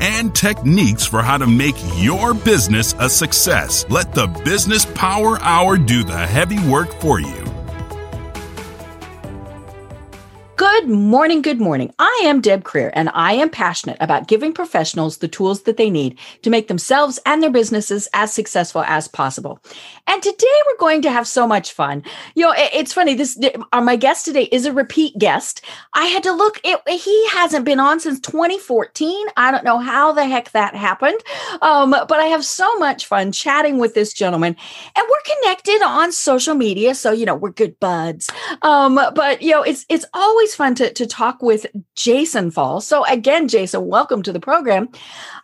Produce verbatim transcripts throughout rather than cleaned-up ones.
and techniques for how to make your business a success. Let the Business Power Hour do the heavy work for you. Good morning, good morning. I am Deb Krier, and I am passionate about giving professionals the tools that they need to make themselves and their businesses as successful as possible. And today we're going to have so much fun. You know, it's funny. This my guest today is a repeat guest. I had to look. It, he hasn't been on since twenty fourteen. I don't know how the heck that happened, um, but I have so much fun chatting with this gentleman. And we're connected on social media, so you know we're good buds. Um, but you know, it's it's always fun to, to talk with Jason Falls. So again, Jason, welcome to the program.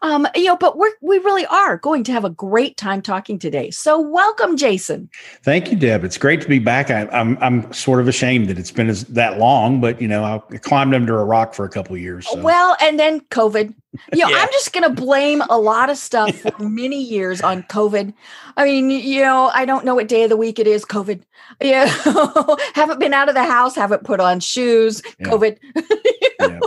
Um, you know, but we're, we really are going to have a great time talking today. So welcome, Jason. Thank you, Deb. It's great to be back. I, I'm I'm sort of ashamed that it's been as, that long, but you know, I climbed under a rock for a couple of years. So. Well, and then COVID. You know, yeah. I'm just going to blame a lot of stuff for many years on COVID. I mean, you know, I don't know what day of the week it is. COVID. Yeah. Haven't been out of the house. Haven't put on shoes. Yeah. COVID. Yeah.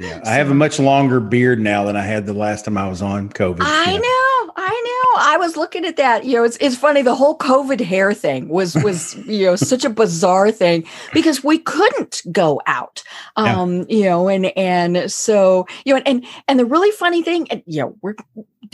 Yeah. I have a much longer beard now than I had the last time I was on COVID. I yeah. know. I know. I was looking at that. You know, it's it's funny. The whole COVID hair thing was, was you know, such a bizarre thing because we couldn't go out, um, yeah. you know, and, and so, you know, and, and the really funny thing, and, you know, we're,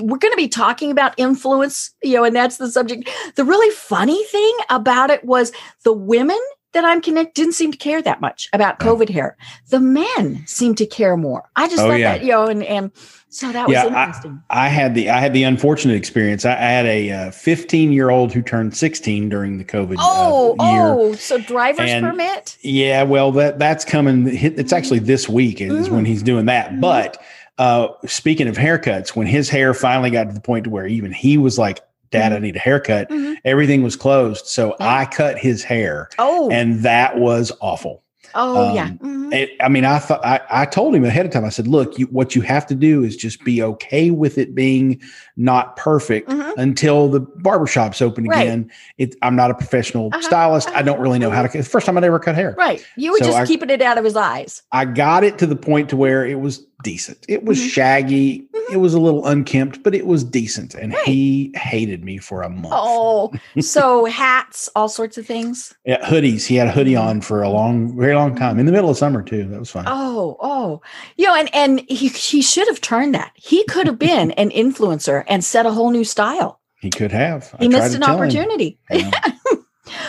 we're going to be talking about influence, you know, and that's the subject. The really funny thing about it was the women that I'm connected didn't seem to care that much about COVID hair. The men seem to care more. I just oh, thought yeah. that, you know, and, and so that yeah, was interesting. I, I had the, I had the unfortunate experience. I, I had a fifteen year old who turned sixteen during the COVID oh, uh, year. Oh, so driver's and permit. Yeah. Well, that that's coming. It's actually this week is mm. when he's doing that. Mm. But uh, speaking of haircuts, when his hair finally got to the point to where even he was like, Dad, I need a haircut. Mm-hmm. Everything was closed. So yeah. I cut his hair. Oh, and that was awful. Oh, um, yeah. Mm-hmm. It, I mean, I thought I, I told him ahead of time, I said, look, you, what you have to do is just be okay with it being not perfect mm-hmm. until the barbershops open right. again. It, I'm not a professional uh-huh. stylist. Uh-huh. I don't really know how to cut. It's the first time I'd ever cut hair. Right. You were so just I, keeping it out of his eyes. I got it to the point to where it was decent. It was mm-hmm. shaggy. Mm-hmm. It was a little unkempt, but it was decent. And right. he hated me for a month. Oh, so hats, all sorts of things. Yeah, hoodies. He had a hoodie on for a long, very long time in the middle of summer too. That was fun. Oh, oh, you know, and, and he, he should have turned that. He could have been an influencer and set a whole new style. He could have. He I missed an opportunity. Yeah.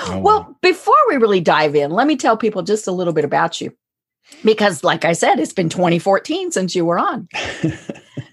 Oh, well, before we really dive in, let me tell people just a little bit about you. Because like I said, it's been twenty fourteen since you were on.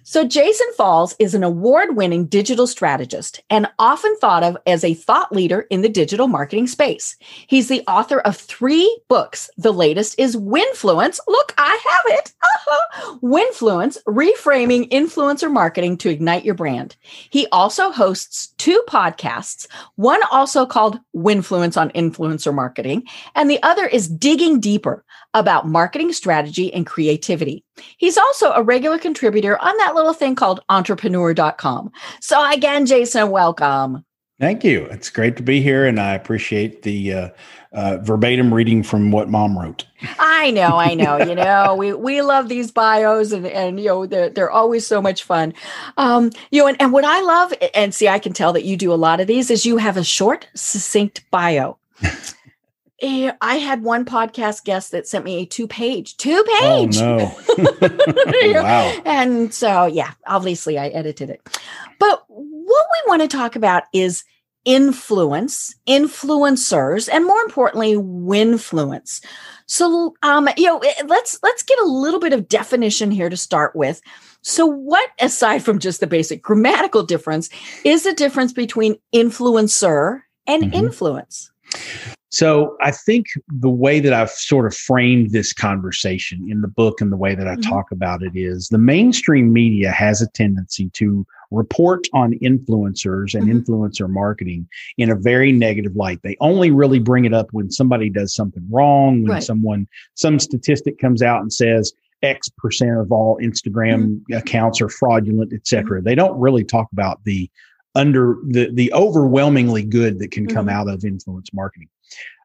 So Jason Falls is an award-winning digital strategist and often thought of as a thought leader in the digital marketing space. He's the author of three books. The latest is Winfluence. Look, I have it. Uh-huh. Winfluence, Reframing Influencer Marketing to Ignite Your Brand. He also hosts two podcasts, one also called Winfluence on Influencer Marketing, and the other is Digging Deeper, about marketing strategy and creativity. He's also a regular contributor on that little thing called entrepreneur dot com. So again, Jason, welcome. Thank you. It's great to be here. And I appreciate the uh, uh, verbatim reading from what mom wrote. I know. I know. You know, we, we love these bios and, and you know, they're, they're always so much fun. Um, you know, and, and what I love, and see, I can tell that you do a lot of these, is you have a short, succinct bio. I had one podcast guest that sent me a two page, two page. Oh, no. Wow. And so, yeah, obviously I edited it. But what we want to talk about is influence, influencers, and more importantly, Winfluence. So, um, you know, let's, let's get a little bit of definition here to start with. So what, aside from just the basic grammatical difference, is the difference between influencer and mm-hmm. influence? So I think the way that I've sort of framed this conversation in the book and the way that I mm-hmm. talk about it is the mainstream media has a tendency to report on influencers and mm-hmm. influencer marketing in a very negative light. They only really bring it up when somebody does something wrong, when right. someone, some statistic comes out and says X percent of all Instagram mm-hmm. accounts are fraudulent, et cetera. Mm-hmm. They don't really talk about the under the, the overwhelmingly good that can mm-hmm. come out of influence marketing.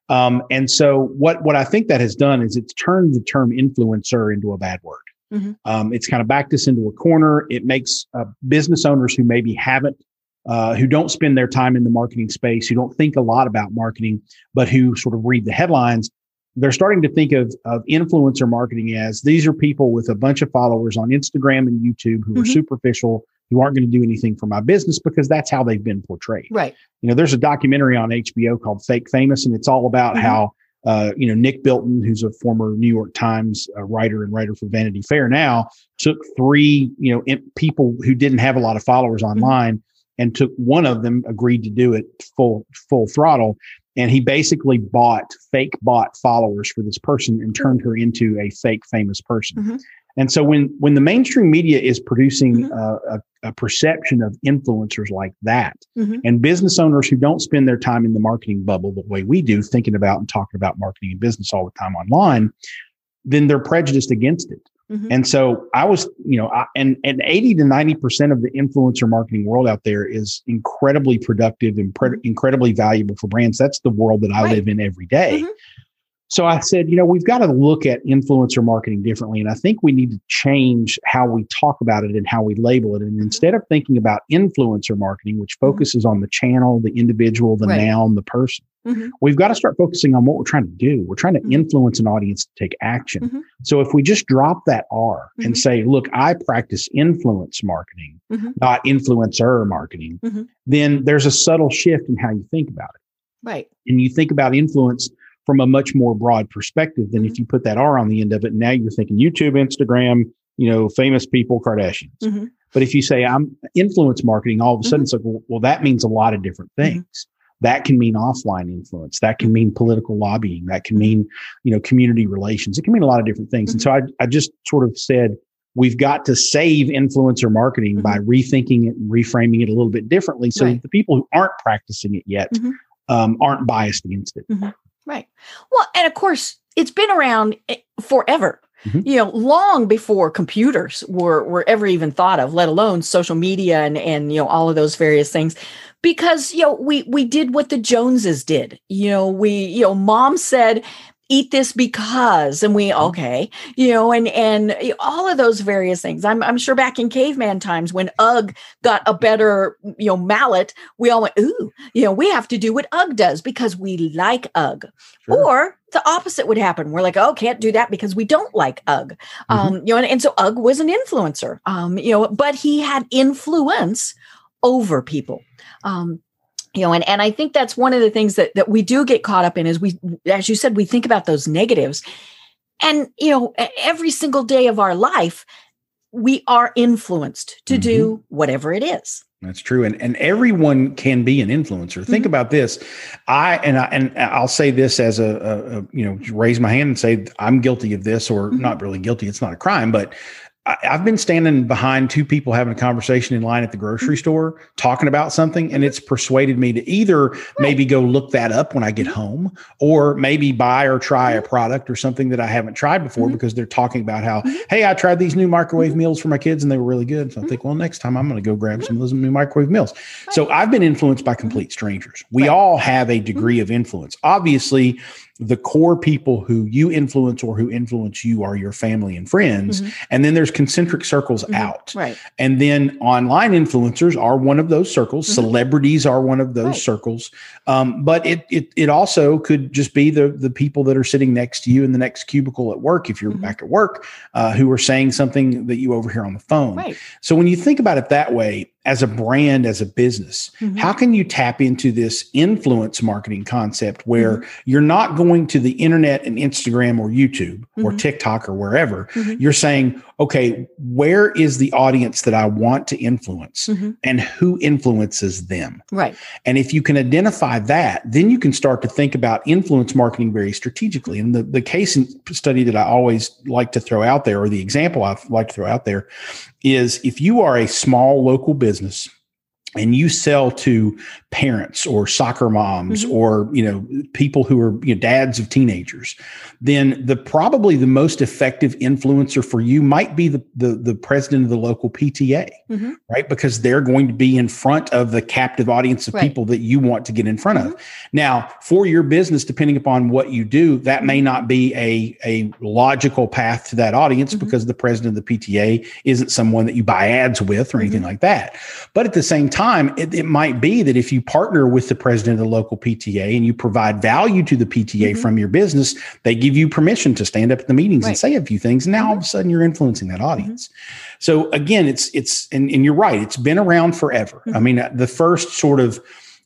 Um, and so what, what I think that has done is it's turned the term influencer into a bad word. Mm-hmm. Um, it's kind of backed us into a corner. It makes uh, business owners who maybe haven't, uh, who don't spend their time in the marketing space, who don't think a lot about marketing, but who sort of read the headlines. They're starting to think of, of influencer marketing as these are people with a bunch of followers on Instagram and YouTube who mm-hmm. are superficial, who aren't going to do anything for my business, because that's how they've been portrayed. Right. You know, there's a documentary on H B O called Fake Famous, and it's all about mm-hmm. how, uh, you know, Nick Bilton, who's a former New York Times uh, writer and writer for Vanity Fair now, took three, you know, in, people who didn't have a lot of followers online mm-hmm. and took one of them, agreed to do it full, full throttle. And he basically bought, fake bought followers for this person and turned her into a fake famous person. Mm-hmm. And so when when the mainstream media is producing mm-hmm. uh, a, a perception of influencers like that, mm-hmm. and business owners who don't spend their time in the marketing bubble the way we do, thinking about and talking about marketing and business all the time online, then they're prejudiced against it. Mm-hmm. And so I was, you know, I, and, and eighty to ninety percent of the influencer marketing world out there is incredibly productive and pre- incredibly valuable for brands. That's the world that I right. live in every day. Mm-hmm. So I said, you know, we've got to look at influencer marketing differently. And I think we need to change how we talk about it and how we label it. And instead of thinking about influencer marketing, which focuses on the channel, the individual, the right. noun, the person, mm-hmm. we've got to start focusing on what we're trying to do. We're trying to mm-hmm. influence an audience to take action. Mm-hmm. So if we just drop that R mm-hmm. and say, look, I practice influence marketing, mm-hmm. not influencer marketing, mm-hmm. then there's a subtle shift in how you think about it. Right. And you think about influence from a much more broad perspective than mm-hmm. if you put that R on the end of it. Now you're thinking YouTube, Instagram, you know, famous people, Kardashians. Mm-hmm. But if you say I'm influence marketing, all of a sudden mm-hmm. it's like, well, well, that means a lot of different things. Mm-hmm. That can mean offline influence. That can mean political lobbying. That can mean, you know, community relations. It can mean a lot of different things. Mm-hmm. And so I, I just sort of said, we've got to save influencer marketing mm-hmm. by rethinking it and reframing it a little bit differently. So right. that the people who aren't practicing it yet mm-hmm. um, aren't biased against it. Mm-hmm. Right. Well, and of course, it's been around forever, mm-hmm. you know, long before computers were, were ever even thought of, let alone social media and, and, you know, all of those various things, because, you know, we, we did what the Joneses did. You know, we, you know, mom said, eat this because, and we, okay, you know, and, and all of those various things. I'm, I'm sure back in caveman times when Ugg got a better, you know, mallet, we all went, ooh, you know, we have to do what Ugg does because we like Ugg. Sure. Or the opposite would happen. We're like, oh, can't do that because we don't like Ugg. Mm-hmm. Um, you know, and, and so Ugg was an influencer, um, you know, but he had influence over people. Um, You know, and, and I think that's one of the things that, that we do get caught up in is we, as you said, we think about those negatives. And, you know, every single day of our life, we are influenced to mm-hmm. do whatever it is. That's true. And and everyone can be an influencer. Think mm-hmm. about this. I and I and I'll say this as a, a, a you know, raise my hand and say I'm guilty of this, or mm-hmm. not really guilty. It's not a crime, but I've been standing behind two people having a conversation in line at the grocery mm-hmm. store talking about something, and it's persuaded me to either right. maybe go look that up when I get mm-hmm. home, or maybe buy or try mm-hmm. a product or something that I haven't tried before mm-hmm. because they're talking about how, mm-hmm. hey, I tried these new microwave mm-hmm. meals for my kids and they were really good. So mm-hmm. I think, well, next time I'm going to go grab mm-hmm. some of those new microwave meals. Right. So I've been influenced by complete strangers. We right. all have a degree mm-hmm. of influence. Obviously, the core people who you influence or who influence you are your family and friends. Mm-hmm. And then there's concentric circles mm-hmm. out. Right. And then online influencers are one of those circles. Mm-hmm. Celebrities are one of those right. circles. Um, but it, it, it also could just be the, the people that are sitting next to you in the next cubicle at work, if you're mm-hmm. back at work, uh, who are saying something that you overhear on the phone. Right. So when you think about it that way, as a brand, as a business, mm-hmm. how can you tap into this influence marketing concept where mm-hmm. you're not going to the internet and Instagram or YouTube mm-hmm. or TikTok or wherever? Mm-hmm. You're saying, okay, where is the audience that I want to influence mm-hmm. and who influences them? Right. And if you can identify that, then you can start to think about influence marketing very strategically. And the, the case study that I always like to throw out there, or the example I like to throw out there, is if you are a small local business and you sell to parents or soccer moms mm-hmm. or, you know, people who are, you know, dads of teenagers, then the probably the most effective influencer for you might be the the, the president of the local P T A, mm-hmm. right? Because they're going to be in front of the captive audience of right. people that you want to get in front mm-hmm. of. Now, for your business, depending upon what you do, that may not be a, a logical path to that audience mm-hmm. because the president of the P T A isn't someone that you buy ads with or anything mm-hmm. like that. But at the same time, It, it might be that if you partner with the president of the local P T A and you provide value to the P T A mm-hmm. from your business, they give you permission to stand up at the meetings right. and say a few things. And now mm-hmm. all of a sudden you're influencing that audience. Mm-hmm. So again, it's, it's, and, and you're right. It's been around forever. Mm-hmm. I mean, the first sort of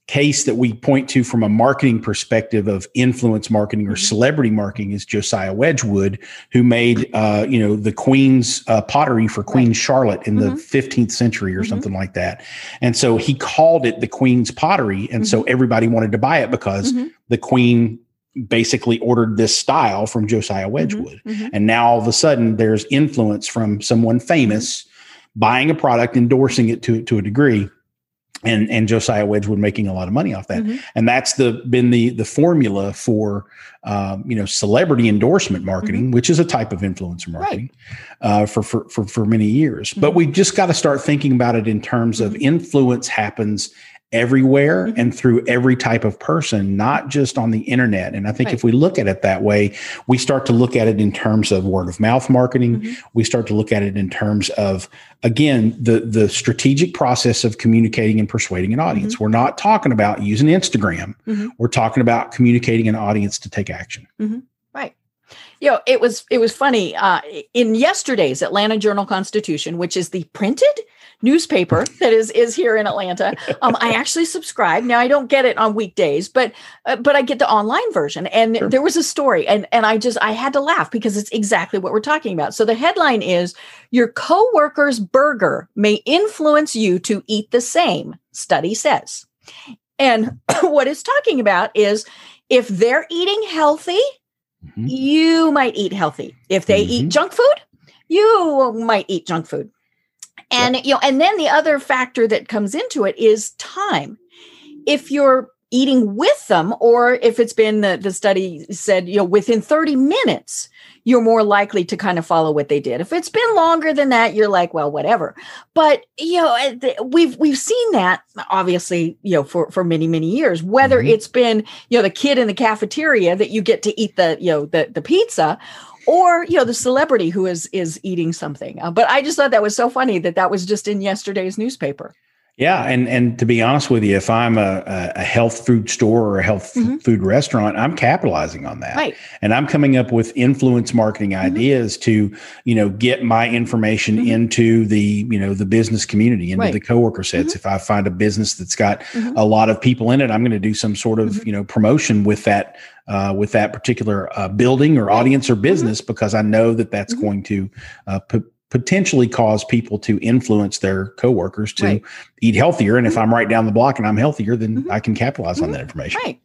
case that we point to from a marketing perspective of influence marketing or celebrity marketing is Josiah Wedgwood, who made, uh, you know, the Queen's uh, pottery for Queen right. Charlotte in mm-hmm. the fifteenth century or mm-hmm. something like that. And so he called it the Queen's pottery. And mm-hmm. so everybody wanted to buy it because mm-hmm. the Queen basically ordered this style from Josiah Wedgwood. Mm-hmm. And now all of a sudden there's influence from someone famous buying a product, endorsing it to, to a degree. And and Josiah Wedgwood making a lot of money off that, mm-hmm. and that's the been the the formula for um, you know celebrity endorsement marketing, mm-hmm. which is a type of influencer marketing right. uh, for, for for for many years. Mm-hmm. But we just got to start thinking about it in terms mm-hmm. of influence happens everywhere mm-hmm. and through every type of person, not just on the internet. And I think right. if we look at it that way, we start to look at it in terms of word of mouth marketing. Mm-hmm. We start to look at it in terms of, again, the, the strategic process of communicating and persuading an audience. Mm-hmm. We're not talking about using Instagram. Mm-hmm. We're talking about communicating an audience to take action. Mm-hmm. Right. You know, it was, it was funny uh, in yesterday's Atlanta Journal-Constitution, which is the printed newspaper that is is here in Atlanta. Um, I actually subscribe now. I don't get it on weekdays, but uh, but I get the online version. And sure. there was a story, and and I just I had to laugh because it's exactly what we're talking about. So the headline is: Your coworker's burger may influence you to eat the same, study says. And what it's talking about is if they're eating healthy, mm-hmm. you might eat healthy. If they mm-hmm. eat junk food, you might eat junk food. And, you know, and then the other factor that comes into it is time. If you're eating with them, or if it's been the, the study said, you know, within thirty minutes, you're more likely to kind of follow what they did. If it's been longer than that, you're like, well, whatever. But, you know, we've, we've seen that obviously, you know, for, for many, many years, whether mm-hmm. it's been, you know, the kid in the cafeteria that you get to eat the, you know, the, the pizza, or, you know, the celebrity who is is eating something. Uh, but I just thought that was so funny that that was just in yesterday's newspaper. Yeah. And and to be honest with you, if I'm a, a health food store or a health mm-hmm. food restaurant, I'm capitalizing on that. Right. And I'm coming up with influence marketing mm-hmm. ideas to, you know, get my information mm-hmm. into the, you know, the business community, into right. the coworker sets. Mm-hmm. If I find a business that's got mm-hmm. a lot of people in it, I'm going to do some sort of, mm-hmm. you know, promotion with that Uh, with that particular uh, building or audience or business, mm-hmm. because I know that that's mm-hmm. going to uh, p- potentially cause people to influence their coworkers to right. eat healthier. And mm-hmm. if I'm right down the block and I'm healthier, then mm-hmm. I can capitalize mm-hmm. on that information. Right.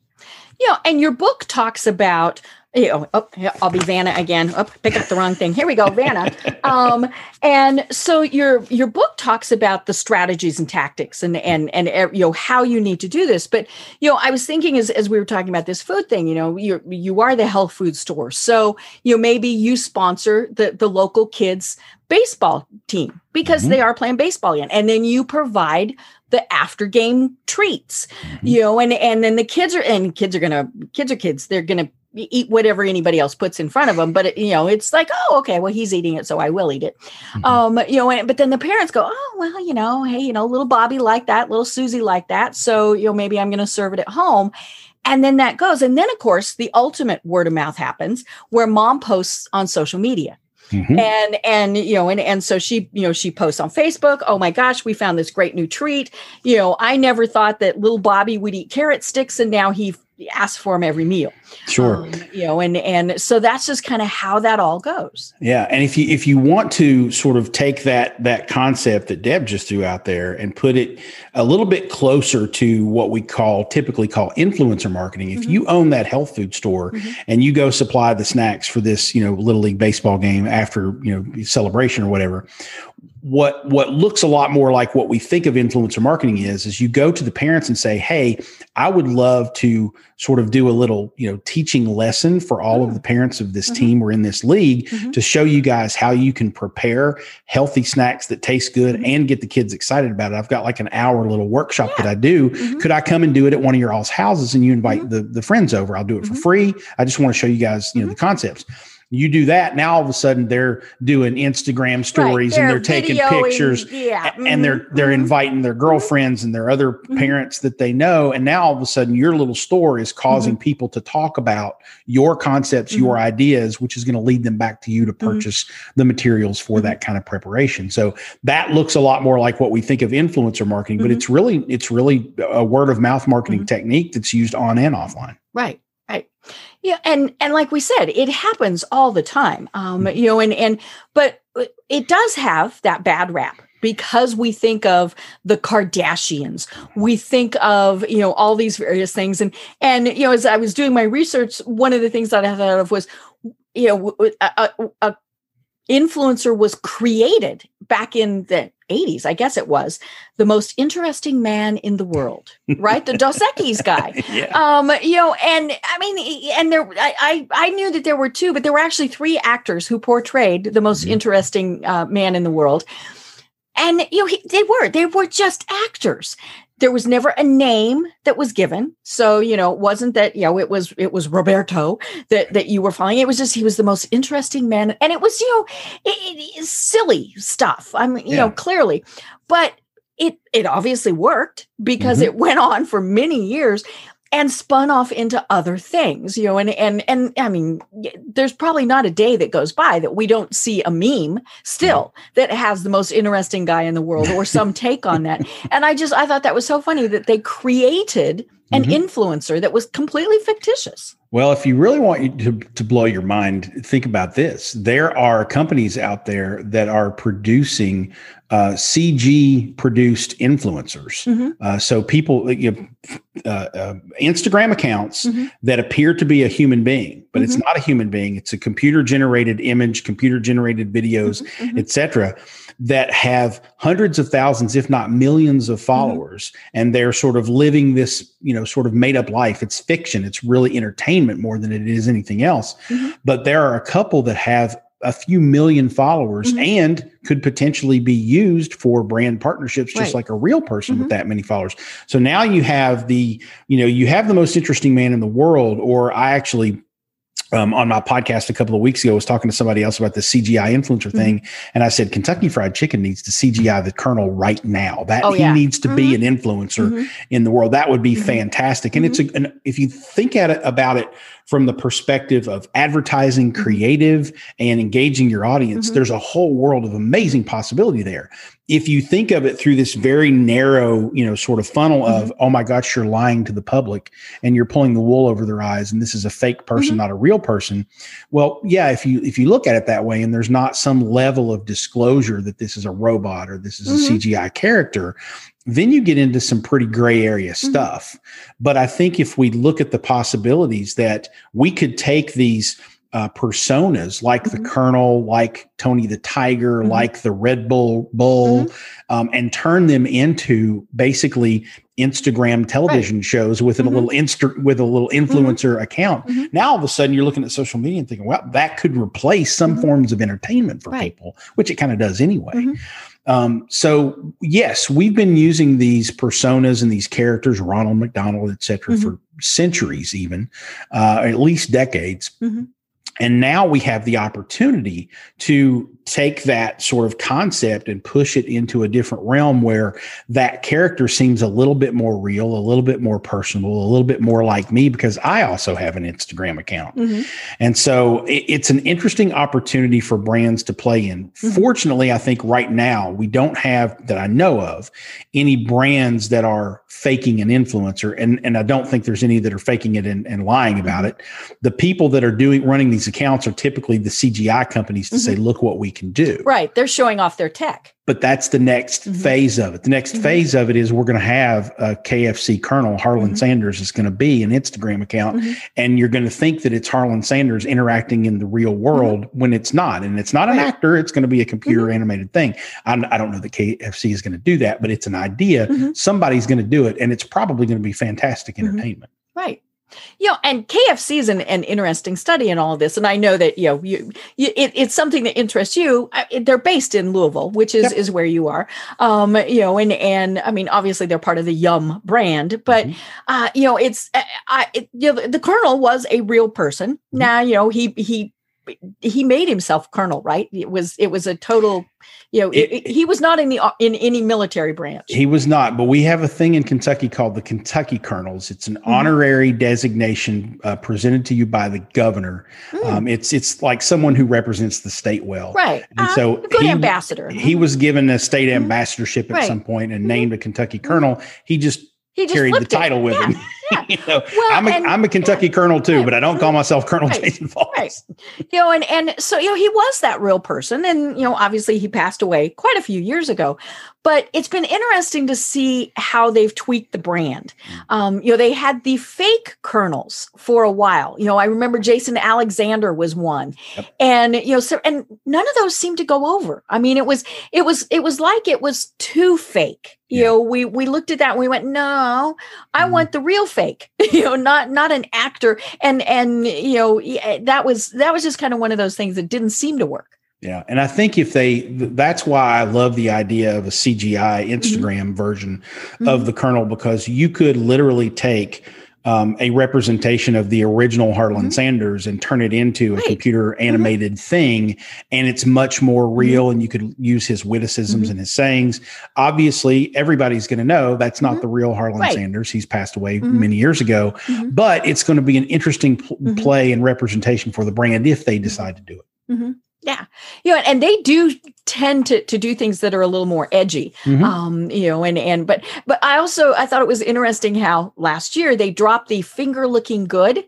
You know, and your book talks about, you know, oh, I'll be Vanna again. Oh, pick up the wrong thing. Here we go, Vanna. Um, and so your your book talks about the strategies and tactics and, and, and you know, how you need to do this. But, you know, I was thinking as, as we were talking about this food thing, you know, you're, you are the health food store. So, you know, maybe you sponsor the, the local kids' baseball team because mm-hmm. they are playing baseball again. And then you provide the after game treats, mm-hmm. you know, and, and then the kids are, and kids are going to, kids are kids, they're going to eat whatever anybody else puts in front of them. But, it, you know, it's like, oh, okay, well, he's eating it, so I will eat it. Mm-hmm. Um, you know, and, but then the parents go, oh, well, you know, hey, you know, little Bobby liked that, little Susie liked that. So, you know, maybe I'm going to serve it at home. And then that goes. And then of course the ultimate word of mouth happens where mom posts on social media. Mm-hmm. And, and, you know, and, and so she, you know, she posts on Facebook, oh my gosh, we found this great new treat. You know, I never thought that little Bobby would eat carrot sticks and now he ask for them every meal. Sure. Um, you know, and, and so that's just kind of how that all goes. Yeah. And if you, if you want to sort of take that, that concept that Deb just threw out there and put it a little bit closer to what we call typically call influencer marketing, if mm-hmm. you own that health food store mm-hmm. and you go supply the snacks for this, you know, Little League baseball game after, you know, celebration or whatever, what, what looks a lot more like what we think of influencer marketing is, is you go to the parents and say, hey, I would love to sort of do a little, you know, teaching lesson for all mm-hmm. of the parents of this mm-hmm. team or in this league mm-hmm. to show you guys how you can prepare healthy snacks that taste good mm-hmm. and get the kids excited about it. I've got like an hour little workshop yeah. that I do. Mm-hmm. Could I come and do it at one of your all's houses and you invite mm-hmm. the, the friends over? I'll do it mm-hmm. for free. I just want to show you guys, you know, mm-hmm. the concepts. You do that, now all of a sudden they're doing Instagram stories right, they're and they're taking pictures yeah. mm-hmm. and they're they're mm-hmm. inviting their girlfriends and their other mm-hmm. parents that they know. And now all of a sudden your little store is causing mm-hmm. people to talk about your concepts, mm-hmm. your ideas, which is going to lead them back to you to purchase mm-hmm. the materials for mm-hmm. that kind of preparation. So that looks a lot more like what we think of influencer marketing, mm-hmm. but it's really, it's really a word of mouth marketing mm-hmm. technique that's used on and offline. Right. Right. Yeah. And, and like we said, it happens all the time, um, you know, and, and, but it does have that bad rap because we think of the Kardashians, we think of, you know, all these various things. And, and, you know, as I was doing my research, one of the things that I thought of was, you know, a, a, a influencer was created back in the eighties, I guess it was, the most interesting man in the world, right? The Dos Equis guy. Yeah. Um, you know, and I mean, and there, I, I knew that there were two, but there were actually three actors who portrayed the most mm-hmm. interesting uh, man in the world. And, you know, he, they were, they were just actors. There was never a name that was given. So, you know, it wasn't that, you know, it was, it was Roberto that, that you were following. It was just, he was the most interesting man. And it was, you know, it, it, silly stuff. I mean, you yeah. know, clearly, but it, it obviously worked because mm-hmm. it went on for many years and spun off into other things, you know, and, and, and I mean, there's probably not a day that goes by that we don't see a meme still that has the most interesting guy in the world or some take on that. And I just, I thought that was so funny that they created an mm-hmm. influencer that was completely fictitious. Well, if you really want you to, to blow your mind, think about this. There are companies out there that are producing uh, C G produced influencers. Mm-hmm. Uh, so people, you know, uh, uh, Instagram accounts mm-hmm. that appear to be a human being, but mm-hmm. it's not a human being. It's a computer generated image, computer generated videos, mm-hmm. et cetera, that have hundreds of thousands, if not millions of followers. Mm-hmm. And they're sort of living this, you know, sort of made up life. It's fiction. It's really entertainment more than it is anything else. Mm-hmm. But there are a couple that have a few million followers mm-hmm. and could potentially be used for brand partnerships, just right. like a real person mm-hmm. with that many followers. So now you have the, you know, you have the most interesting man in the world, or I actually Um, on my podcast a couple of weeks ago, I was talking to somebody else about the C G I influencer mm-hmm. thing. And I said, Kentucky Fried Chicken needs to C G I the Colonel right now. That oh, yeah. he needs to mm-hmm. be an influencer mm-hmm. in the world. That would be mm-hmm. fantastic. And mm-hmm. it's a, an, if you think at it, about it from the perspective of advertising, mm-hmm. creative, and engaging your audience, mm-hmm. there's a whole world of amazing possibility there. If you think of it through this very narrow, you know, sort of funnel mm-hmm. of, oh my gosh, you're lying to the public and you're pulling the wool over their eyes, and this is a fake person, mm-hmm. not a real person. Well, yeah, if you if you look at it that way, and there's not some level of disclosure that this is a robot or this is mm-hmm. a C G I character, then you get into some pretty gray area stuff. Mm-hmm. But I think if we look at the possibilities that we could take these uh, personas like mm-hmm. the Colonel, like Tony the Tiger, mm-hmm. like the Red Bull Bull, mm-hmm. um, and turn them into basically Instagram television right. shows with mm-hmm. a little insta- with a little influencer mm-hmm. account. Mm-hmm. Now all of a sudden you're looking at social media and thinking, well, that could replace some mm-hmm. forms of entertainment for right. people, which it kind of does anyway. Mm-hmm. Um, so yes, we've been using these personas and these characters, Ronald McDonald, et cetera, mm-hmm. for centuries, even, uh, at least decades. Mm-hmm. And now we have the opportunity to take that sort of concept and push it into a different realm where that character seems a little bit more real, a little bit more personable, a little bit more like me, because I also have an Instagram account. Mm-hmm. And so it, it's an interesting opportunity for brands to play in. Mm-hmm. Fortunately, I think right now we don't have, that I know of, any brands that are faking an influencer. And, and I don't think there's any that are faking it and, and lying about it. The people that are doing running these accounts are typically the C G I companies to mm-hmm. say, look what we can do. Right. They're showing off their tech. But that's the next mm-hmm. phase of it. The next mm-hmm. phase of it is we're going to have a K F C Colonel, Harlan mm-hmm. Sanders, is going to be an Instagram account. Mm-hmm. And you're going to think that it's Harlan Sanders interacting in the real world mm-hmm. when it's not. And it's not an right. actor. It's going to be a computer mm-hmm. animated thing. I'm, I don't know that K F C is going to do that, but it's an idea. Mm-hmm. Somebody's going to do it. And it's probably going to be fantastic entertainment. Mm-hmm. Right. You know, and K F C is an, an interesting study in all of this. And I know that, you know, you, you, it, it's something that interests you. They're based in Louisville, which is, yep. is where you are, um, you know, and, and I mean, obviously they're part of the Yum brand, but, mm-hmm. uh, you know, it's, I, it, you know, the Colonel was a real person. Mm-hmm. Now, you know, he, he, he made himself Colonel, right? It was, it was a total, you know, it, it, he was not in the, in any military branch. He was not, but we have a thing in Kentucky called the Kentucky Colonels. It's an mm-hmm. honorary designation uh, presented to you by the governor. Mm. Um, it's, it's like someone who represents the state well. Right. And uh, so a good he, ambassador. He was given a state mm-hmm. ambassadorship at right. some point and mm-hmm. named a Kentucky Colonel. He just, He just carried the title it. with yeah, him. Yeah. you know, well, I'm, a, and, I'm a Kentucky yeah, Colonel too, right. but I don't call myself Colonel right. Jason Falls. Right. You know, and, and so, you know, he was that real person. And, you know, obviously he passed away quite a few years ago, but it's been interesting to see how they've tweaked the brand. Um, you know, they had the fake colonels for a while. You know, I remember Jason Alexander was one yep. and, you know, so, and none of those seemed to go over. I mean, it was, it was, it was like, it was too fake. You yeah. know, we, we looked at that and we went, no, I mm-hmm. want the real fake, you know, not, not an actor. And, and, you know, that was, that was just kind of one of those things that didn't seem to work. Yeah. And I think if they, that's why I love the idea of a C G I Instagram mm-hmm. version mm-hmm. of the Colonel, because you could literally take Um, a representation of the original Harlan mm-hmm. Sanders and turn it into a right. computer animated mm-hmm. thing. And it's much more real. Mm-hmm. And you could use his witticisms mm-hmm. and his sayings. Obviously, everybody's going to know that's not mm-hmm. the real Harlan right. Sanders. He's passed away mm-hmm. many years ago, mm-hmm. but it's going to be an interesting pl- mm-hmm. play and representation for the brand if they decide to do it. Mm-hmm. Yeah. You know, and they do tend to, to do things that are a little more edgy, mm-hmm. um, you know, and, and, but, but I also, I thought it was interesting how last year they dropped the finger looking good,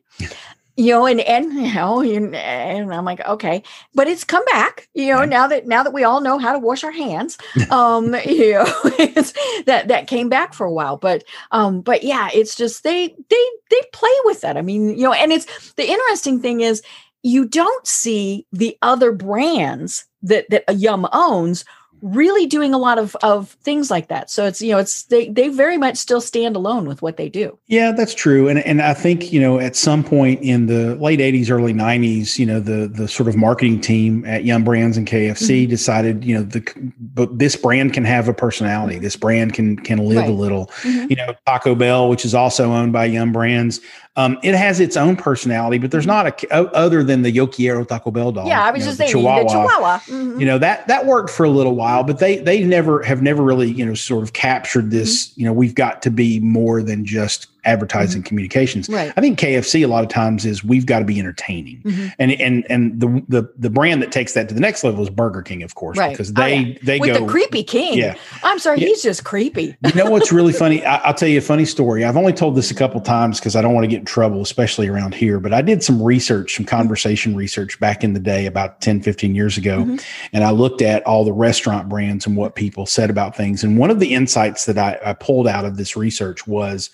you know, and, and, you know, and I'm like, okay, but it's come back, you know, yeah. now that, now that we all know how to wash our hands, um, you know, it's, that, that came back for a while, but, um, but yeah, it's just, they, they, they play with that. I mean, you know, and it's, the interesting thing is, you don't see the other brands that, that Yum owns really doing a lot of, of things like that. So it's, you know, it's, they, they very much still stand alone with what they do. Yeah, that's true. And, and I think, you know, at some point in the late eighties, early nineties, you know, the, the sort of marketing team at Yum Brands and K F C mm-hmm. decided, you know, the, but this brand can have a personality. This brand can, can live right. a little, mm-hmm. you know, Taco Bell, which is also owned by Yum Brands. Um, it has its own personality, but there's not a other than the Yo Quiero Taco Bell dog. Yeah, I was you know, just the thinking Chihuahua, the Chihuahua. Mm-hmm. You know, that that worked for a little while, but they they never have never really you know sort of captured this. Mm-hmm. You know, we've got to be more than just advertising mm-hmm. communications. Right. I think K F C a lot of times is we've got to be entertaining, mm-hmm. and and and the, the the brand that takes that to the next level is Burger King, of course, right. because they oh, yeah. they with go the creepy king. Yeah, I'm sorry, yeah. he's just creepy. You know what's really funny? I, I'll tell you a funny story. I've only told this a couple times because I don't want to get in trouble, especially around here. But I did some research, some conversation research back in the day, about ten, fifteen years ago, mm-hmm. and I looked at all the restaurant brands and what people said about things. And one of the insights that I, I pulled out of this research was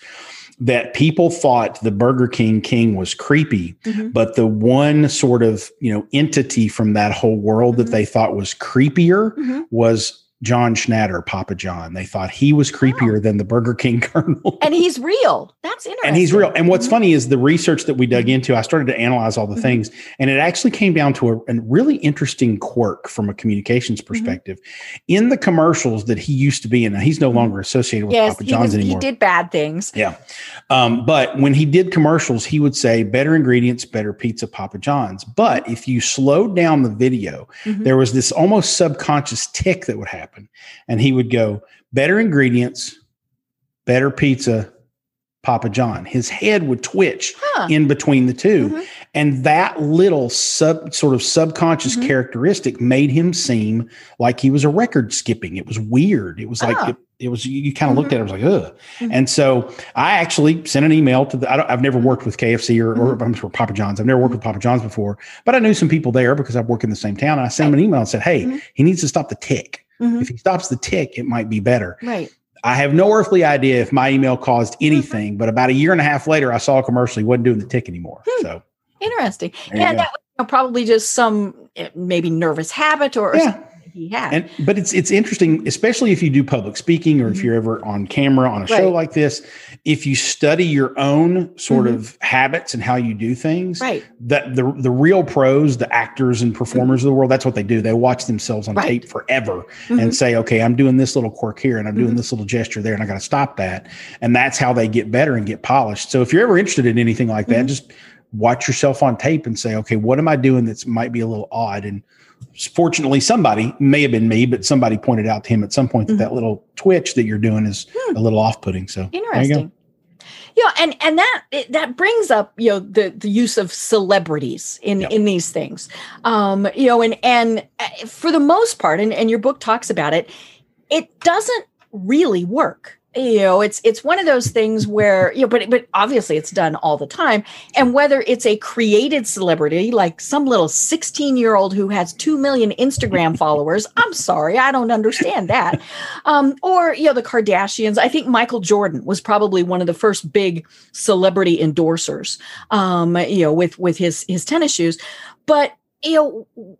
that people thought the Burger King King was creepy, mm-hmm. but the one sort of, you know, entity from that whole world mm-hmm. that they thought was creepier mm-hmm. was John Schnatter, Papa John. They thought he was creepier wow. than the Burger King Colonel. And he's real. That's interesting. And he's real. And what's funny is the research that we dug into, I started to analyze all the mm-hmm. things, and it actually came down to a, a really interesting quirk from a communications perspective. Mm-hmm. In the commercials that he used to be in, now he's no longer associated with yes, Papa John's he was, anymore. He did bad things. Yeah. Um, but when he did commercials, he would say, better ingredients, better pizza, Papa John's. But if you slowed down the video, mm-hmm. there was this almost subconscious tick that would happen. And he would go, better ingredients, better pizza, Papa John. His head would twitch huh. in between the two. Mm-hmm. And that little sub sort of subconscious mm-hmm. characteristic made him seem like he was a record skipping. It was weird. It was like, oh. it, it was, you, you kind of mm-hmm. looked at it, it was like, ugh. Mm-hmm. And so I actually sent an email to the, I don't, I've never worked with K F C or, mm-hmm. or I'm sorry, Papa John's. I've never worked with Papa John's before, but I knew some people there because I've worked in the same town. And I sent him an email and said, hey, mm-hmm. he needs to stop the tick. Mm-hmm. If he stops the tick, it might be better. Right. I have no earthly idea if my email caused anything, mm-hmm. but about a year and a half later, I saw a commercial. He wasn't doing the tick anymore. Hmm. So interesting. Yeah, that was, you know, probably just some maybe nervous habit or, or yeah. something that he had. And, but it's it's interesting, especially if you do public speaking or mm-hmm. if you're ever on camera on a right. show like this. If you study your own sort mm-hmm. of habits and how you do things, right. that the the real pros, the actors and performers mm-hmm. of the world, that's what they do. They watch themselves on right. tape forever mm-hmm. and say, okay, I'm doing this little quirk here and I'm mm-hmm. doing this little gesture there and I got to stop that. And that's how they get better and get polished. So if you're ever interested in anything like that, mm-hmm. just watch yourself on tape and say, okay, what am I doing that's might be a little odd? And fortunately, somebody, may have been me, but somebody pointed out to him at some point mm-hmm. that that little twitch that you're doing is hmm. a little off-putting. So interesting. There you go. Yeah, and and that it, that brings up, you know, the the use of celebrities in yep. in these things, um, you know, and and for the most part, and, and your book talks about it, it doesn't really work. You know, it's it's one of those things where, you know, but but obviously it's done all the time. And whether it's a created celebrity, like some little sixteen-year-old who has two million Instagram followers, I'm sorry, I don't understand that. Um, or, you know, the Kardashians. I think Michael Jordan was probably one of the first big celebrity endorsers, um, you know, with, with his, his tennis shoes. But, you know,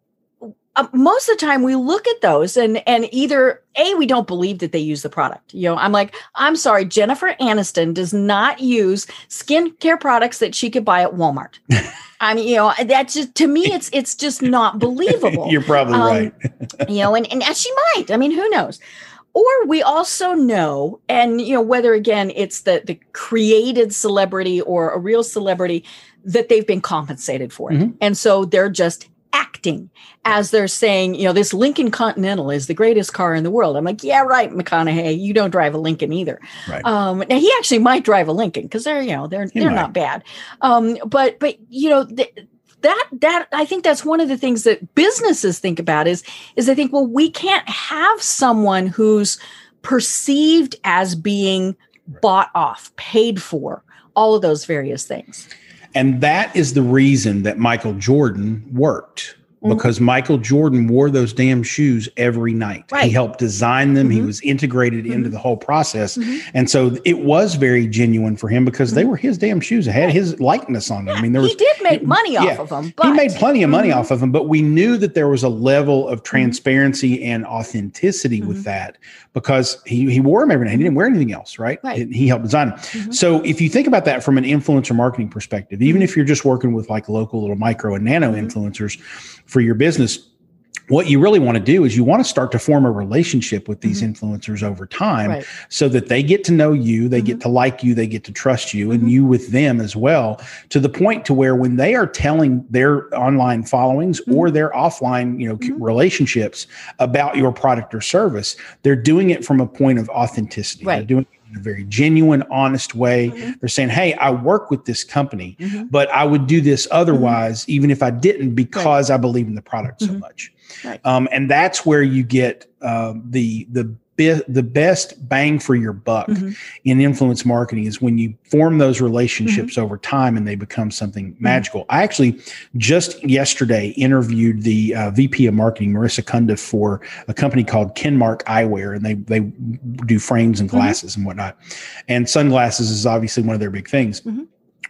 Uh, most of the time we look at those and and either A, we don't believe that they use the product. You know, I'm like, I'm sorry, Jennifer Aniston does not use skincare products that she could buy at Walmart. I mean, you know, that's just, to me, it's it's just not believable. You're probably um, right. You know, and, and as she might, I mean, who knows? Or we also know, and, you know, whether, again, it's the, the created celebrity or a real celebrity, that they've been compensated for it. Mm-hmm. And so they're just acting as they're saying, you know, this Lincoln Continental is the greatest car in the world. I'm like, yeah, right, McConaughey, you don't drive a Lincoln either. Right. Um, now he actually might drive a Lincoln because they're, you know, they're he they're might. Not bad. Um, but but you know th- that that I think that's one of the things that businesses think about is is they think, well, we can't have someone who's perceived as being right. bought off, paid for, all of those various things. And that is the reason that Michael Jordan worked, mm-hmm. because Michael Jordan wore those damn shoes every night. Right. He helped design them. Mm-hmm. He was integrated mm-hmm. into the whole process. Mm-hmm. And so it was very genuine for him because mm-hmm. they were his damn shoes. It had his likeness on them. Yeah, I mean, there was, he did make it, money off yeah, of them. But, he made plenty of money mm-hmm. off of them, but we knew that there was a level of transparency mm-hmm. and authenticity mm-hmm. with that because he, he wore them every night. He didn't wear anything else, right? right. He helped design them. Mm-hmm. So if you think about that from an influencer marketing perspective, even if you're just working with like local little micro and nano mm-hmm. influencers for your business, what you really want to do is you want to start to form a relationship with these mm-hmm. influencers over time right. so that they get to know you, they mm-hmm. get to like you, they get to trust you, and mm-hmm. you with them as well, to the point to where when they are telling their online followings mm-hmm. or their offline, you know, mm-hmm. relationships about your product or service, they're doing it from a point of authenticity. Right. They're doing it in a very genuine, honest way. Mm-hmm. They're saying, hey, I work with this company, mm-hmm. but I would do this otherwise, mm-hmm. even if I didn't, because right. I believe in the product mm-hmm. so much. Right. Um, and that's where you get uh, the the be- the best bang for your buck mm-hmm. in influence marketing is when you form those relationships mm-hmm. over time and they become something mm-hmm. magical. I actually just yesterday interviewed the uh, V P of marketing, Marissa Kunda, for a company called Kenmark Eyewear, and they they do frames and glasses mm-hmm. and whatnot. And sunglasses is obviously one of their big things. Mm-hmm.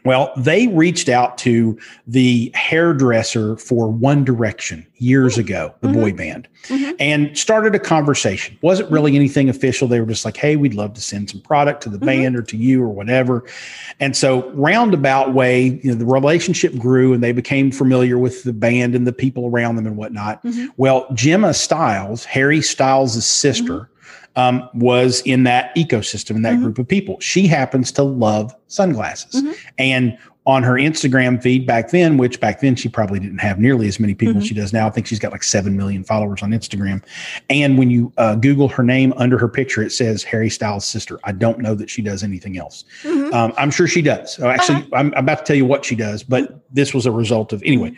Well, they reached out to the hairdresser for One Direction years ago, the mm-hmm. boy band, mm-hmm. and started a conversation. Wasn't really anything official. They were just like, hey, we'd love to send some product to the mm-hmm. band or to you or whatever. And so roundabout way, you know, the relationship grew and they became familiar with the band and the people around them and whatnot. Mm-hmm. Well, Gemma Styles, Harry Styles' sister, mm-hmm. Um, was in that ecosystem, in that mm-hmm. group of people. She happens to love sunglasses. Mm-hmm. And on her Instagram feed back then, which back then she probably didn't have nearly as many people mm-hmm. as she does now. I think she's got like seven million followers on Instagram. And when you uh, Google her name under her picture, it says Harry Styles' sister. I don't know that she does anything else. Mm-hmm. Um, I'm sure she does. Oh, actually, uh-huh. I'm, I'm about to tell you what she does, but this was a result of anyway.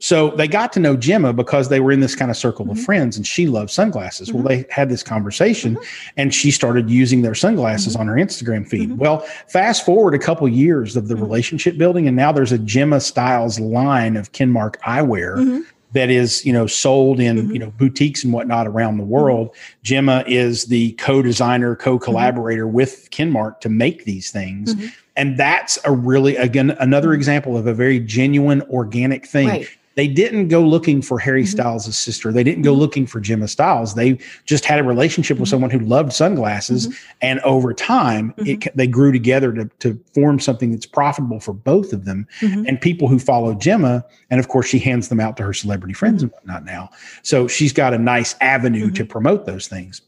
So they got to know Gemma because they were in this kind of circle mm-hmm. of friends, and she loved sunglasses. Mm-hmm. Well, they had this conversation mm-hmm. and she started using their sunglasses mm-hmm. on her Instagram feed. Mm-hmm. Well, fast forward a couple years of the mm-hmm. relationship building, and now there's a Gemma Styles line of Kenmark Eyewear mm-hmm. that is, you know, sold in, mm-hmm. you know, boutiques and whatnot around the world. Mm-hmm. Gemma is the co-designer, co-collaborator mm-hmm. with Kenmark to make these things. Mm-hmm. And that's a really, again, another example of a very genuine, organic thing. Right. They didn't go looking for Harry mm-hmm. Styles' sister. They didn't go looking for Gemma Styles. They just had a relationship mm-hmm. with someone who loved sunglasses. Mm-hmm. And over time, mm-hmm. it, they grew together to, to form something that's profitable for both of them mm-hmm. and people who follow Gemma. And of course, she hands them out to her celebrity friends mm-hmm. and whatnot now. So she's got a nice avenue mm-hmm. to promote those things.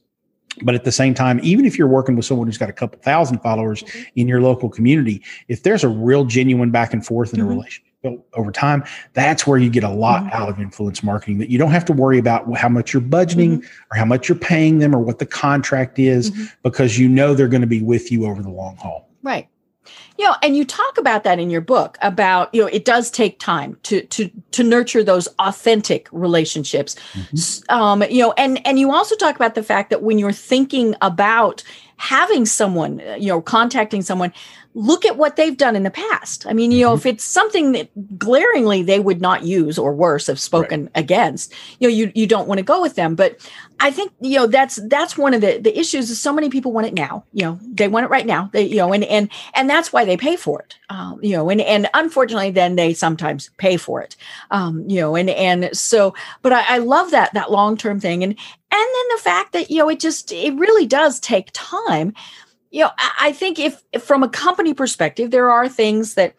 But at the same time, even if you're working with someone who's got a couple thousand followers mm-hmm. in your local community, if there's a real genuine back and forth in mm-hmm. a relationship, over time, that's where you get a lot mm-hmm. out of influence marketing that you don't have to worry about how much you're budgeting mm-hmm. or how much you're paying them or what the contract is mm-hmm. because you know they're going to be with you over the long haul. Right. You know, and you talk about that in your book about, you know, it does take time to to to nurture those authentic relationships. Mm-hmm. Um, you know, and and you also talk about the fact that when you're thinking about having someone, you know, contacting someone, look at what they've done in the past. I mean, you mm-hmm. know, if it's something that glaringly they would not use or worse have spoken right. against, you know, you you don't want to go with them. But I think, you know, that's that's one of the, the issues is so many people want it now. You know, they want it right now. They, you know, and and and that's why they pay for it. Um, you know, and and unfortunately, then they sometimes pay for it. Um, you know, and and so, but I, I love that that long term thing, and and then the fact that, you know, it just it really does take time. You know, I think if, if from a company perspective, there are things that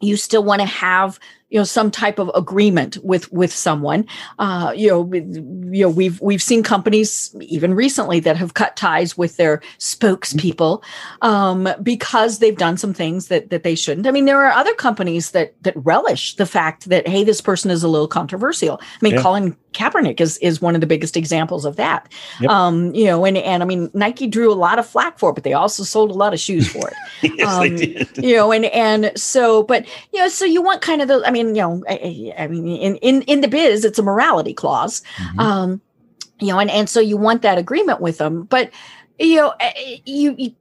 you still want to have, you know, some type of agreement with with someone. Uh, you know, you know, we've we've seen companies even recently that have cut ties with their spokespeople um, because they've done some things that that they shouldn't. I mean, there are other companies that that relish the fact that, hey, this person is a little controversial. I mean, yeah. Colin Kaepernick is is one of the biggest examples of that. Yep. Um, you know, and and I mean, Nike drew a lot of flack for it, but they also sold a lot of shoes for it. yes, um, they did. You know, and and so, but you know, so you want kind of the, I mean, you know, I, I mean, in, in in the biz, it's a morality clause. Mm-hmm. Um, you know, and and so you want that agreement with them, but you know, you. you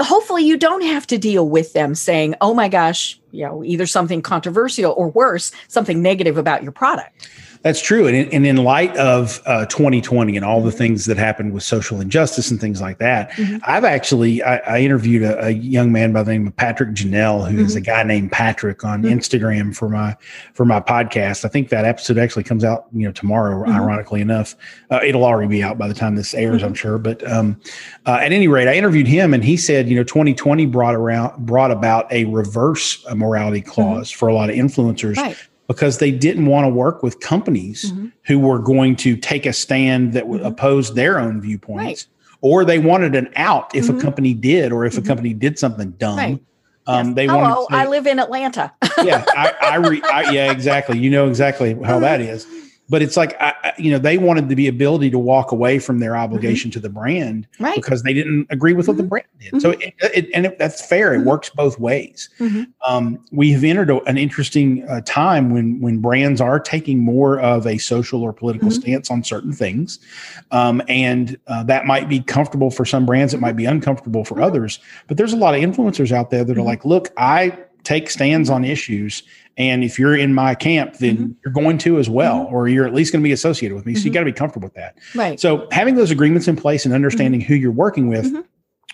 hopefully you don't have to deal with them saying, oh my gosh, you know, either something controversial or worse, something negative about your product. That's true. And in, and in light of uh, twenty twenty and all the things that happened with social injustice and things like that, mm-hmm. I've actually, I, I interviewed a, a young man by the name of Patrick Janelle, who mm-hmm. is a guy named Patrick on mm-hmm. Instagram for my, for my podcast. I think that episode actually comes out, you know, tomorrow, mm-hmm. ironically enough. Uh, it'll already be out by the time this airs, mm-hmm. I'm sure. But um, uh, at any rate, I interviewed him and he said, you know, twenty twenty brought around, brought about a reverse morality clause mm-hmm. for a lot of influencers. Right. Because they didn't want to work with companies mm-hmm. who were going to take a stand that would mm-hmm. oppose their own viewpoints, right. or they wanted an out if mm-hmm. a company did, or if mm-hmm. a company did something dumb. Right. Um, yes. They Hello, wanted to say, I live in Atlanta. yeah, I, I, re, I, yeah, exactly. You know exactly how that is. But it's like, I, you know, they wanted the ability to walk away from their obligation mm-hmm. to the brand right. because they didn't agree with mm-hmm. what the brand did. Mm-hmm. So, it, it, and it, that's fair. Mm-hmm. It works both ways. Mm-hmm. Um, we have entered a, an interesting uh, time when when brands are taking more of a social or political mm-hmm. stance on certain things. Um, and uh, that might be comfortable for some brands. It might be uncomfortable for mm-hmm. others. But there's a lot of influencers out there that mm-hmm. are like, look, I take stands on issues. And if you're in my camp, then mm-hmm. you're going to as well, mm-hmm. or you're at least going to be associated with me. Mm-hmm. So you got to be comfortable with that. Right. So having those agreements in place and understanding mm-hmm. who you're working with mm-hmm.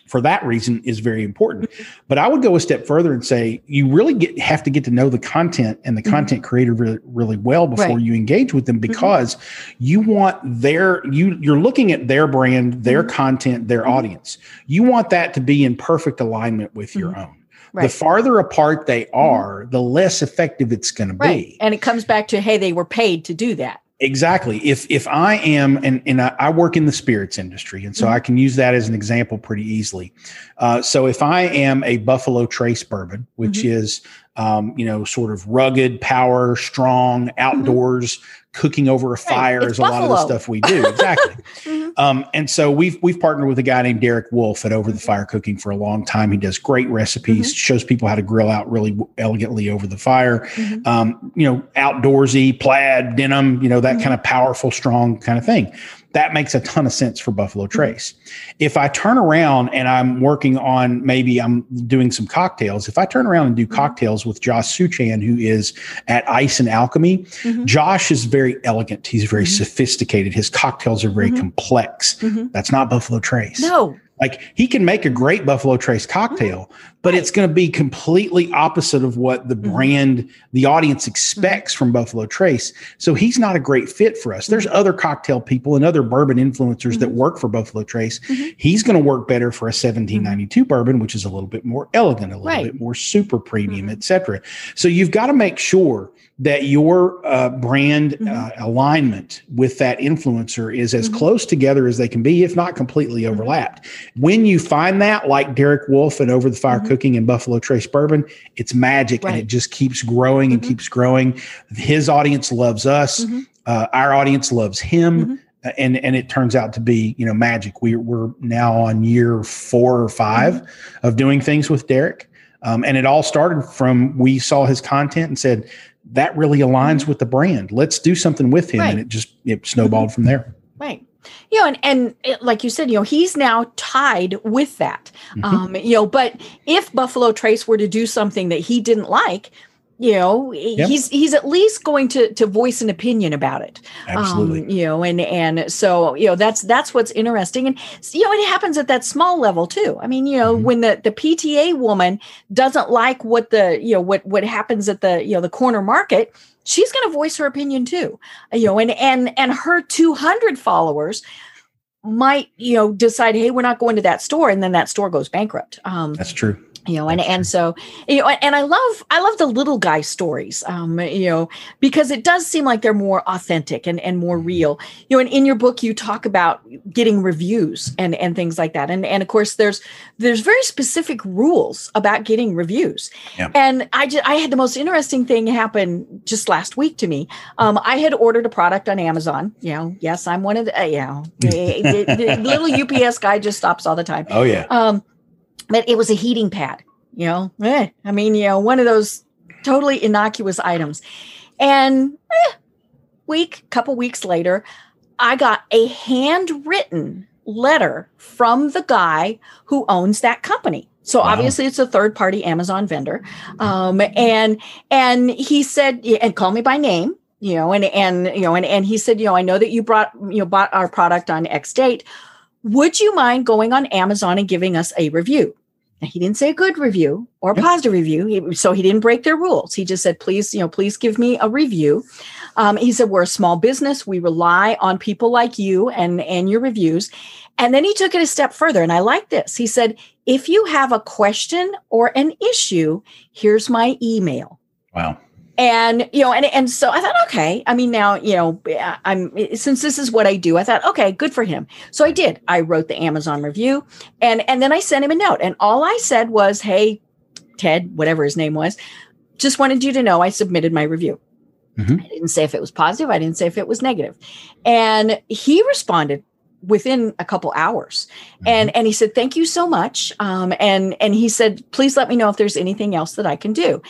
for that reason is very important. But I would go a step further and say you really get, have to get to know the content and the mm-hmm. content creator really, really well before right. you engage with them, because mm-hmm. you want their, you, you're looking at their brand, their mm-hmm. content, their mm-hmm. audience. You want that to be in perfect alignment with mm-hmm. your own. Right. The farther apart they are, mm-hmm. the less effective it's going right. to be. And it comes back to, hey, they were paid to do that. Exactly. If if I am, and, and I, I work in the spirits industry, and so mm-hmm. I can use that as an example pretty easily. Uh, so if I am a Buffalo Trace bourbon, which mm-hmm. is, um, you know, sort of rugged, power, strong, outdoors, mm-hmm. cooking over a fire right. is a Buffalo. lot of the stuff we do. Exactly. mm-hmm. um, and so we've we've partnered with a guy named Derek Wolf at Over the Fire Cooking for a long time. He does great recipes, mm-hmm. shows people how to grill out really elegantly over the fire, mm-hmm. um, you know, outdoorsy, plaid, denim, you know, that mm-hmm. kind of powerful, strong kind of thing. That makes a ton of sense for Buffalo Trace. Mm-hmm. If I turn around and I'm working on, maybe I'm doing some cocktails. If I turn around and do cocktails with Josh Suchan, who is at Ice and Alchemy, mm-hmm. Josh is very elegant. He's very mm-hmm. sophisticated. His cocktails are very mm-hmm. complex. Mm-hmm. That's not Buffalo Trace. No. Like, he can make a great Buffalo Trace cocktail, but it's going to be completely opposite of what the brand, the audience expects from Buffalo Trace. So he's not a great fit for us. There's other cocktail people and other bourbon influencers that work for Buffalo Trace. He's going to work better for a seventeen ninety-two bourbon, which is a little bit more elegant, a little right. bit more super premium, et cetera. So you've got to make sure that your uh, brand mm-hmm. uh, alignment with that influencer is as mm-hmm. close together as they can be, if not completely mm-hmm. overlapped. When you find that, like Derek Wolf and Over the Fire mm-hmm. Cooking and Buffalo Trace Bourbon, it's magic right. and it just keeps growing mm-hmm. and keeps growing. His audience loves us. Mm-hmm. Uh, our audience loves him. Mm-hmm. And and it turns out to be, you know, magic. We, we're now on year four or five mm-hmm. of doing things with Derek. Um, and it all started from, we saw his content and said, that really aligns with the brand. Let's do something with him. Right. And it just, it snowballed from there. Right. You know, and, and it, like you said, you know, he's now tied with that, mm-hmm. um, you know, but if Buffalo Trace were to do something that he didn't like, you know, yep. he's, he's at least going to, to voice an opinion about it. Absolutely. Um, you know, and, and so, you know, that's, that's what's interesting. And, you know, it happens at that small level too. I mean, you know, mm-hmm. when the, the P T A woman doesn't like what the, you know, what, what happens at the, you know, the corner market, she's going to voice her opinion too, you know, and, and, and her two hundred followers might, you know, decide, hey, we're not going to that store. And then that store goes bankrupt. Um, that's true. You know, and, and so, you know, and I love, I love the little guy stories, um, you know, because it does seem like they're more authentic and, and more real, you know, and in your book, you talk about getting reviews and, and things like that. And, and of course there's, there's very specific rules about getting reviews. Yeah. And I just, I had the most interesting thing happen just last week to me. Um, I had ordered a product on Amazon, you know, yes, I'm one of the, uh, you know, the, the, the little U P S guy just stops all the time. Oh yeah. Um, But it was a heating pad, you know, eh, I mean, you know, one of those totally innocuous items. And eh, week, couple weeks later, I got a handwritten letter from the guy who owns that company. So wow. obviously it's a third party Amazon vendor. Um, and, and he said, and call me by name. You know, and, and, you know, and, and he said, you know, I know that you brought, you know, bought our product on X date. Would you mind going on Amazon and giving us a review? Now, he didn't say a good review or a positive review. He, so he didn't break their rules. He just said, please, you know, please give me a review. Um, he said, we're a small business. We rely on people like you and, and your reviews. And then he took it a step further. And I like this. He said, if you have a question or an issue, here's my email. Wow. And, you know, and, and so I thought, okay, I mean, now, you know, I'm, since this is what I do, I thought, okay, good for him. So I did, I wrote the Amazon review and, and then I sent him a note and all I said was, hey, Ted, whatever his name was, just wanted you to know, I submitted my review. Mm-hmm. I didn't say if it was positive. I didn't say if it was negative. And he responded within a couple hours. Mm-hmm. And, and he said, thank you so much. Um, and, and he said, please let me know if there's anything else that I can do.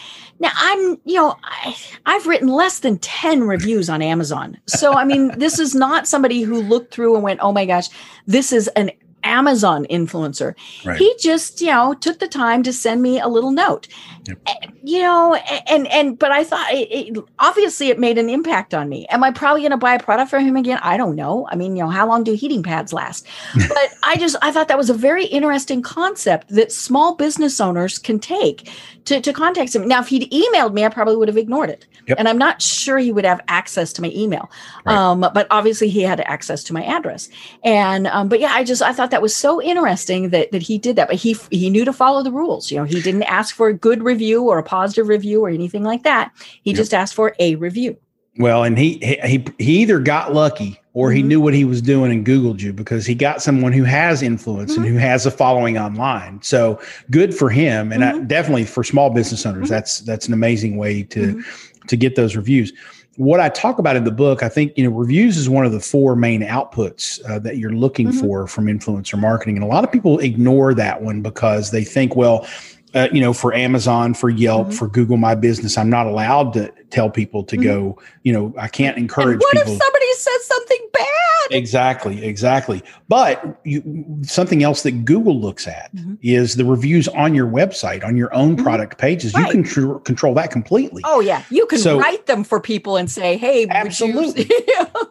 Now I'm, you know, I, I've written less than ten reviews on Amazon. So, I mean, this is not somebody who looked through and went, oh my gosh, this is an Amazon influencer. Right. He just, you know, took the time to send me a little note, yep. you know, and, and, but I thought it, it, obviously it made an impact on me. Am I probably going to buy a product from him again? I don't know. I mean, you know, how long do heating pads last? But I just, I thought that was a very interesting concept that small business owners can take to, to contact him. Now, if he'd emailed me, I probably would have ignored it. Yep. And I'm not sure he would have access to my email. Right. Um, but obviously he had access to my address. And, um, but yeah, I just, I thought that was so interesting that that he did that, but he he knew to follow the rules. You know, he didn't ask for a good review or a positive review or anything like that. He yep. just asked for a review. Well, and he he he either got lucky or mm-hmm. he knew what he was doing and Googled you, because he got someone who has influence mm-hmm. and who has a following online. So good for him, and mm-hmm. I, definitely for small business owners, mm-hmm. that's that's an amazing way to mm-hmm. to get those reviews. What I talk about in the book, I think, you know, reviews is one of the four main outputs uh, that you're looking mm-hmm. for from influencer marketing. And a lot of people ignore that one because they think, well, uh, you know, for Amazon, for Yelp, mm-hmm. for Google My Business, I'm not allowed to tell people to mm-hmm. go, you know, I can't encourage and what people. What if somebody says something bad? Exactly, exactly. But you, something else that Google looks at mm-hmm. is the reviews on your website, on your own mm-hmm. product pages. Right. You can tr- control that completely. Oh, yeah. You can so, write them for people and say, hey. Absolutely.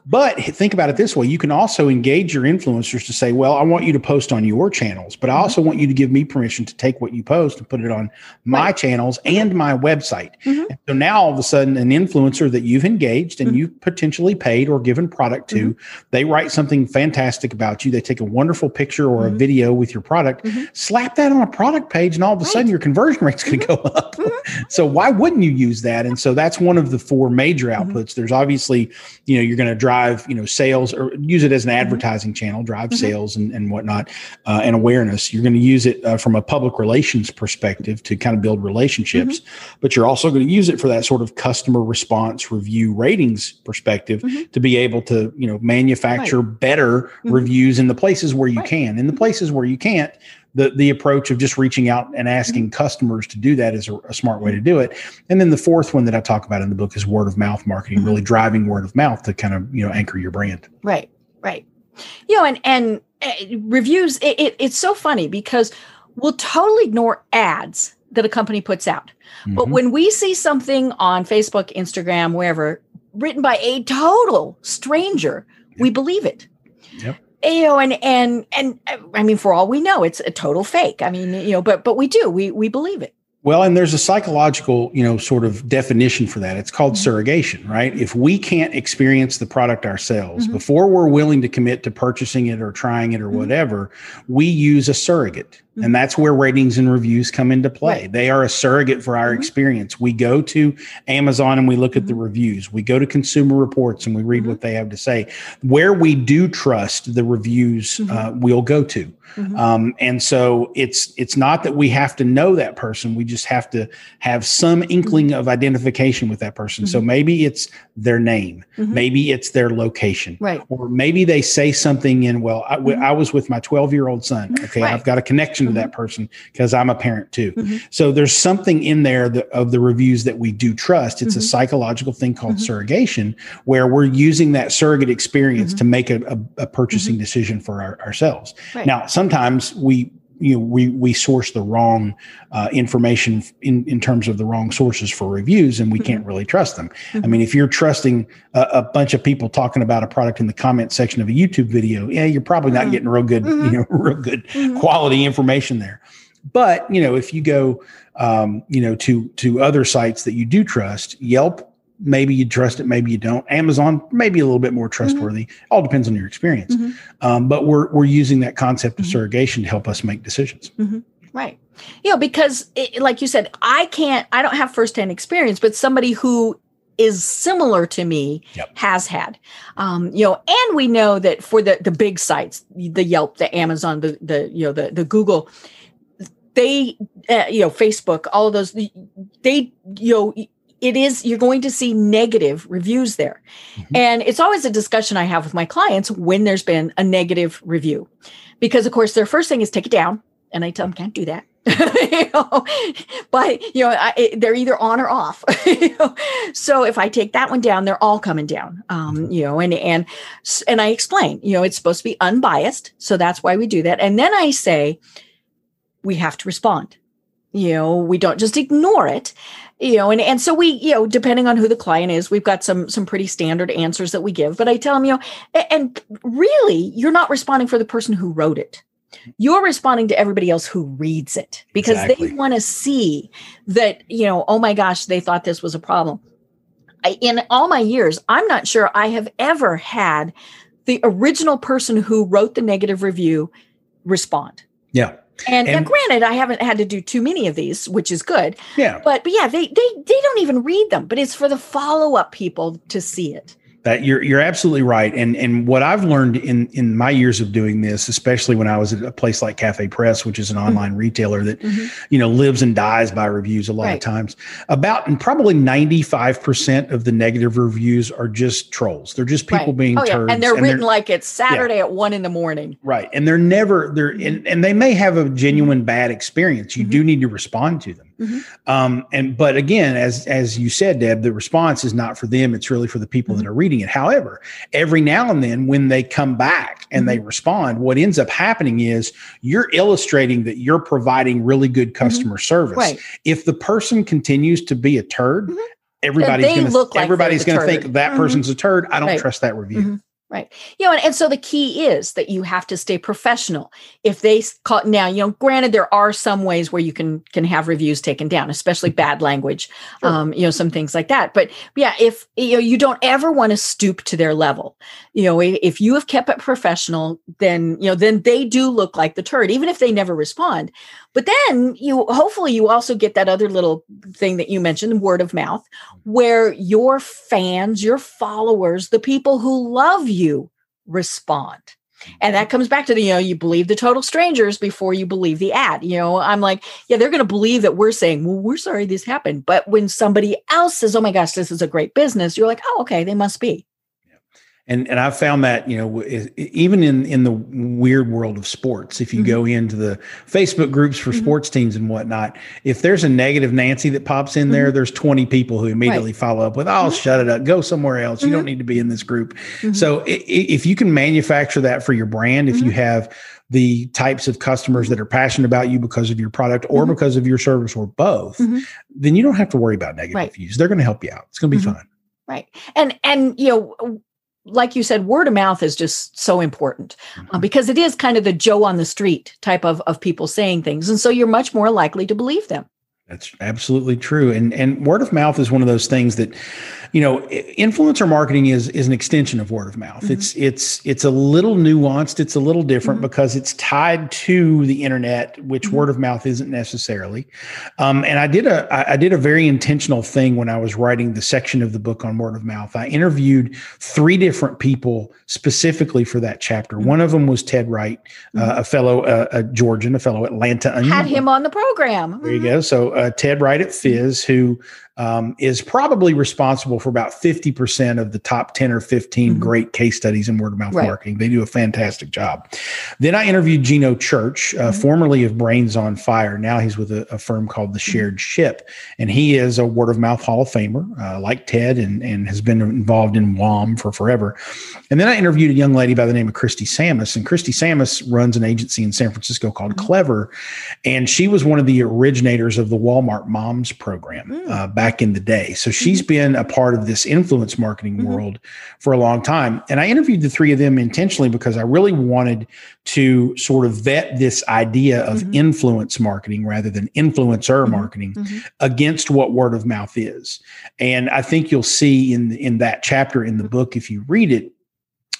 But think about it this way. You can also engage your influencers to say, well, I want you to post on your channels, but I also mm-hmm. want you to give me permission to take what you post and put it on my right. channels and my website. Mm-hmm. And so now all of a sudden an influencer that you've engaged and mm-hmm. you've potentially paid or given product to, mm-hmm. they write something fantastic about you. They take a wonderful picture or mm-hmm. a video with your product, mm-hmm. slap that on a product page, and all of a right. sudden your conversion rate's going to mm-hmm. go up. Mm-hmm. So why wouldn't you use that? And so that's one of the four major outputs. Mm-hmm. There's obviously, you know, you're going to drive, you know, sales, or use it as an advertising mm-hmm. channel, drive mm-hmm. sales and, and whatnot, uh, and awareness. You're going to use it uh, from a public relations perspective to kind of build relationships, mm-hmm. but you're also going to use it for that sort of customer response, review, ratings perspective mm-hmm. to be able to, you know, manufacture Right. better mm-hmm. reviews in the places where you right. can. In the places where you can't, the the approach of just reaching out and asking mm-hmm. customers to do that is a, a smart way to do it. And then the fourth one that I talk about in the book is word of mouth marketing, mm-hmm. really driving word of mouth to kind of, you know, anchor your brand. Right, right. You know, and and uh, reviews. It, it, it's so funny because we'll totally ignore ads that a company puts out, mm-hmm. but when we see something on Facebook, Instagram, wherever, written by a total stranger, we believe it. Yep. You know, and, and, and I mean, for all we know, it's a total fake. I mean, you know, but, but we do, we, we believe it. Well, and there's a psychological, you know, sort of definition for that. It's called mm-hmm. surrogation, right? If we can't experience the product ourselves mm-hmm. before we're willing to commit to purchasing it or trying it or mm-hmm. whatever, we use a surrogate. Mm-hmm. And that's where ratings and reviews come into play. Right. They are a surrogate for our mm-hmm. experience. We go to Amazon and we look at mm-hmm. the reviews. We go to Consumer Reports and we read mm-hmm. what they have to say. Where we do trust the reviews, mm-hmm. uh, we'll go to. Mm-hmm. Um, and so it's it's not that we have to know that person. We just have to have some inkling of identification with that person. Mm-hmm. So maybe it's their name. Mm-hmm. Maybe it's their location. Right. Or maybe they say something in, well, I, mm-hmm. I was with my twelve-year-old son. Okay, right. I've got a connection mm-hmm. to that person because I'm a parent too. Mm-hmm. So there's something in there that, of the reviews that we do trust. It's mm-hmm. a psychological thing called mm-hmm. surrogation, where we're using that surrogate experience mm-hmm. to make a, a, a purchasing mm-hmm. decision for our, ourselves. Right. Now, sometimes we, you know, we, we source the wrong uh, information in, in terms of the wrong sources for reviews, and we mm-hmm. can't really trust them. Mm-hmm. I mean, if you're trusting a, a bunch of people talking about a product in the comment section of a YouTube video, yeah, you're probably not mm-hmm. getting real good, mm-hmm. you know, real good mm-hmm. quality information there. But, you know, if you go, um, you know, to, to other sites that you do trust, Yelp, maybe you trust it, maybe you don't. Amazon, maybe a little bit more trustworthy. Mm-hmm. All depends on your experience. Mm-hmm. Um, but we're we're using that concept of mm-hmm. surrogation to help us make decisions. Mm-hmm. Right. You know, because it, like you said, I can't, I don't have firsthand experience, but somebody who is similar to me yep. has had, um, you know, and we know that for the the big sites, the Yelp, the Amazon, the, the you know, the, the Google, they, uh, you know, Facebook, all of those, they, you know, it is, you're going to see negative reviews there. Mm-hmm. And it's always a discussion I have with my clients when there's been a negative review, because of course, their first thing is take it down. And I tell them, can't do that. you know? But, you know, I, it, they're either on or off. You know? So if I take that one down, they're all coming down, um, you know, and, and, and I explain, you know, it's supposed to be unbiased. So that's why we do that. And then I say, we have to respond. You know, we don't just ignore it, you know, and, and so we, you know, depending on who the client is, we've got some, some pretty standard answers that we give, but I tell them, you know, and, and really you're not responding for the person who wrote it. You're responding to everybody else who reads it because exactly. They want to see that, you know, oh my gosh, they thought this was a problem. I, in all my years, I'm not sure I have ever had the original person who wrote the negative review respond. Yeah. And, and, and granted, I haven't had to do too many of these, which is good. Yeah. But, but yeah, they, they, they don't even read them, but it's for the follow-up people to see it. That you're, you're absolutely right. And, and what I've learned in, in my years of doing this, especially when I was at a place like Cafe Press, which is an online mm-hmm. retailer that, mm-hmm. you know, lives and dies by reviews a lot right. of times, about and probably ninety-five percent of the negative reviews are just trolls. They're just people right. being oh, turds. Yeah. And they're and written they're, like it's Saturday yeah. at one in the morning. Right. And they're never they're and, and they may have a genuine bad experience. You mm-hmm. do need to respond to them. Mm-hmm. Um, and but again, as as you said, Deb, the response is not for them. It's really for the people mm-hmm. that are reading it. However, every now and then when they come back and mm-hmm. they respond, what ends up happening is you're illustrating that you're providing really good customer mm-hmm. service. Right. If the person continues to be a turd, mm-hmm. everybody's going to like everybody's going to think that mm-hmm. person's a turd. I don't right. trust that review. Mm-hmm. Right. You know, and, and so the key is that you have to stay professional. If they call now, you know, granted, there are some ways where you can can have reviews taken down, especially bad language, sure. um, you know, some things like that. But yeah, if you know, you don't ever want to stoop to their level. You know, if you have kept it professional, then, you know, then they do look like the turd, even if they never respond. But then you hopefully you also get that other little thing that you mentioned, word of mouth, where your fans, your followers, the people who love you respond. And that comes back to the, you know, you believe the total strangers before you believe the ad. You know, I'm like, yeah, they're going to believe that we're saying, well, we're sorry this happened. But when somebody else says, oh my gosh, this is a great business, you're like, oh, okay, they must be. And and I found that, you know, even in, in the weird world of sports, if you mm-hmm. go into the Facebook groups for mm-hmm. sports teams and whatnot, if there's a negative Nancy that pops in mm-hmm. there, there's twenty people who immediately right. follow up with, oh, mm-hmm. shut it up, go somewhere else. Mm-hmm. You don't need to be in this group. Mm-hmm. So it, it, if you can manufacture that for your brand, if mm-hmm. you have the types of customers that are passionate about you because of your product or mm-hmm. because of your service or both, mm-hmm. then you don't have to worry about negative right. views. They're going to help you out. It's going to be mm-hmm. fun. Right. And, and, you know, like you said, word of mouth is just so important uh, because it is kind of the Joe on the street type of, of people saying things. And so you're much more likely to believe them. That's absolutely true. And and word of mouth is one of those things that, you know, influencer marketing is is an extension of word of mouth. Mm-hmm. It's it's it's a little nuanced. It's a little different mm-hmm. because it's tied to the internet, which mm-hmm. word of mouth isn't necessarily. Um, and I did a I, I did a very intentional thing when I was writing the section of the book on word of mouth. I interviewed three different people specifically for that chapter. Mm-hmm. One of them was Ted Wright, mm-hmm. uh, a fellow uh, a Georgian, a fellow Atlantan. Had him on the program. Mm-hmm. There you go. So. Uh, Ted Wright at Fizz, who um, is probably responsible for about fifty percent of the top ten or fifteen mm-hmm. great case studies in word of mouth right. marketing. They do a fantastic job. Then I interviewed Geno Church, uh, mm-hmm. formerly of Brains on Fire. Now he's with a, a firm called The Shared Ship. And he is a word of mouth Hall of Famer, uh, like Ted, and, and has been involved in W O M for forever. And then I interviewed a young lady by the name of Christy Sammis. And Christy Sammis runs an agency in San Francisco called mm-hmm. Clever. And she was one of the originators of the Walmart Moms program uh, back in the day. So she's been a part of this influence marketing mm-hmm. world for a long time. And I interviewed the three of them intentionally because I really wanted to sort of vet this idea of mm-hmm. influence marketing rather than influencer mm-hmm. marketing mm-hmm. against what word of mouth is. And I think you'll see in, in that chapter in the book, if you read it,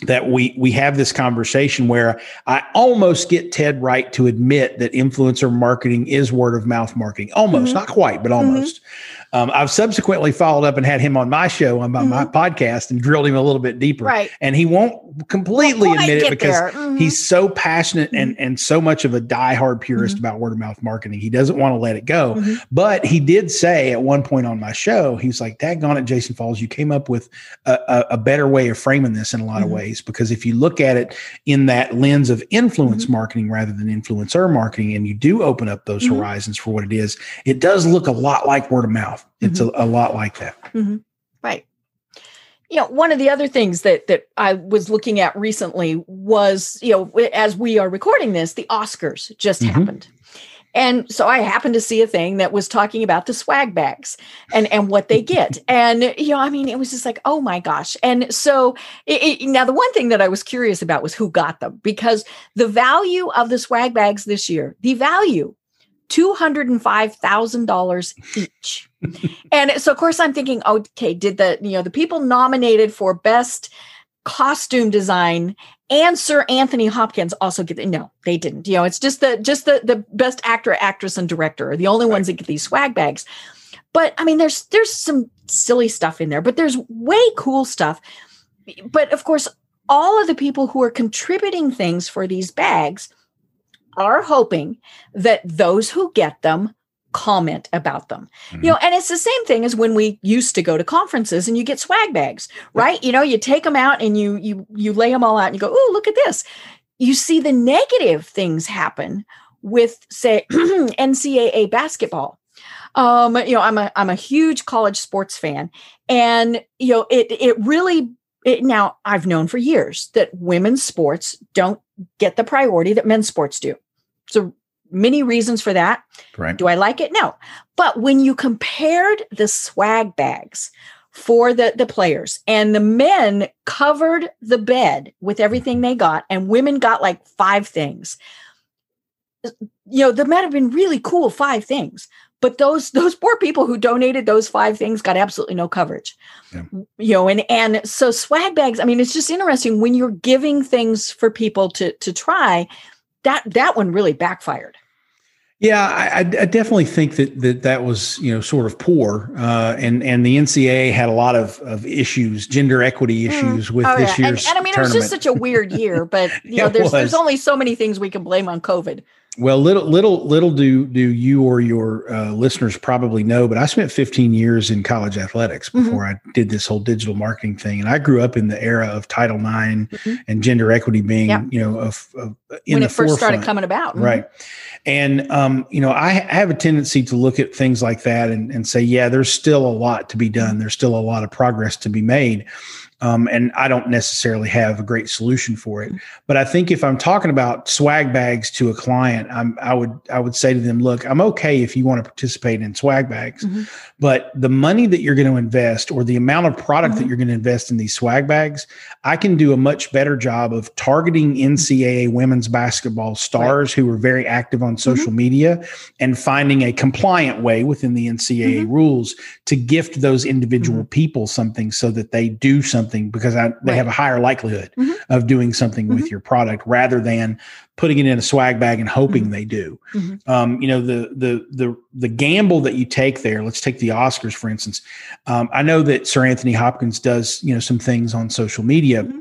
that we we have this conversation where I almost get Ted Wright to admit that influencer marketing is word of mouth marketing. Almost, mm-hmm. not quite, but almost. Mm-hmm. Um, I've subsequently followed up and had him on my show, on my, mm-hmm. my podcast, and drilled him a little bit deeper. Right. And he won't completely well, admit it because mm-hmm. he's so passionate mm-hmm. and, and so much of a diehard purist mm-hmm. about word of mouth marketing. He doesn't want to let it go. Mm-hmm. But he did say at one point on my show, he's like, daggone it, Jason Falls, you came up with a, a, a better way of framing this in a lot mm-hmm. of ways, because if you look at it in that lens of influence mm-hmm. marketing rather than influencer marketing, and you do open up those mm-hmm. horizons for what it is, it does look a lot like word of mouth. It's mm-hmm. a, a lot like that. Mm-hmm. Right. You know, one of the other things that that I was looking at recently was, you know, as we are recording this, the Oscars just mm-hmm. happened. And so I happened to see a thing that was talking about the swag bags and, and what they get. And, you know, I mean, it was just like, oh, my gosh. And so it, it, now the one thing that I was curious about was who got them, because the value of the swag bags this year, the value two hundred five thousand dollars each. And so, of course, I'm thinking, okay, did the, you know, the people nominated for best costume design and Sir Anthony Hopkins also get the, no, they didn't. You know, it's just the, just the, the best actor, actress, and director are the only right. ones that get these swag bags. But I mean, there's, there's some silly stuff in there, but there's way cool stuff. But of course, all of the people who are contributing things for these bags are hoping that those who get them comment about them, mm-hmm. you know, and it's the same thing as when we used to go to conferences and you get swag bags, right? You know, you take them out and you, you, you lay them all out and you go, oh, look at this. You see the negative things happen with, say, N C A A basketball. Um, you know, I'm a, I'm a huge college sports fan, and, you know, it, it really, it, now I've known for years that women's sports don't get the priority that men's sports do. So many reasons for that. Right. Do I like it? No. But when you compared the swag bags for the, the players, and the men covered the bed with everything they got, and women got like five things, you know, there might have been really cool five things, but those, those poor people who donated those five things got absolutely no coverage, yeah. you know, and, and so swag bags, I mean, it's just interesting when you're giving things for people to, to try. That, that one really backfired. Yeah, I, I definitely think that, that that was, you know, sort of poor. Uh, and, and the N C A A had a lot of, of issues, gender equity issues mm. with oh, this yeah. year's and, and I mean, tournament. It was just such a weird year, but you know, there's, there's only so many things we can blame on COVID. Well, little, little, little do, do you or your uh, listeners probably know, but I spent fifteen years in college athletics before mm-hmm. I did this whole digital marketing thing. And I grew up in the era of Title nine mm-hmm. and gender equity being, yeah. you know, of, of in when the it first forefront. Started coming about. Right. Mm-hmm. And, um, you know, I, I have a tendency to look at things like that and, and say, yeah, there's still a lot to be done. There's still a lot of progress to be made. Um, and I don't necessarily have a great solution for it, but I think if I'm talking about swag bags to a client, I'm, I would, I would say to them, look, I'm okay if you want to participate in swag bags, mm-hmm. but the money that you're going to invest or the amount of product mm-hmm. that you're going to invest in these swag bags, I can do a much better job of targeting N C A A women's basketball stars right. who are very active on social mm-hmm. media and finding a compliant way within the N C A A mm-hmm. rules to gift those individual mm-hmm. people something so that they do something. Something because I, they right. have a higher likelihood mm-hmm. of doing something mm-hmm. with your product rather than putting it in a swag bag and hoping mm-hmm. they do. Mm-hmm. Um, you know, the, the, the, the gamble that you take there, let's take the Oscars, for instance. Um, I know that Sir Anthony Hopkins does, you know, some things on social media, mm-hmm.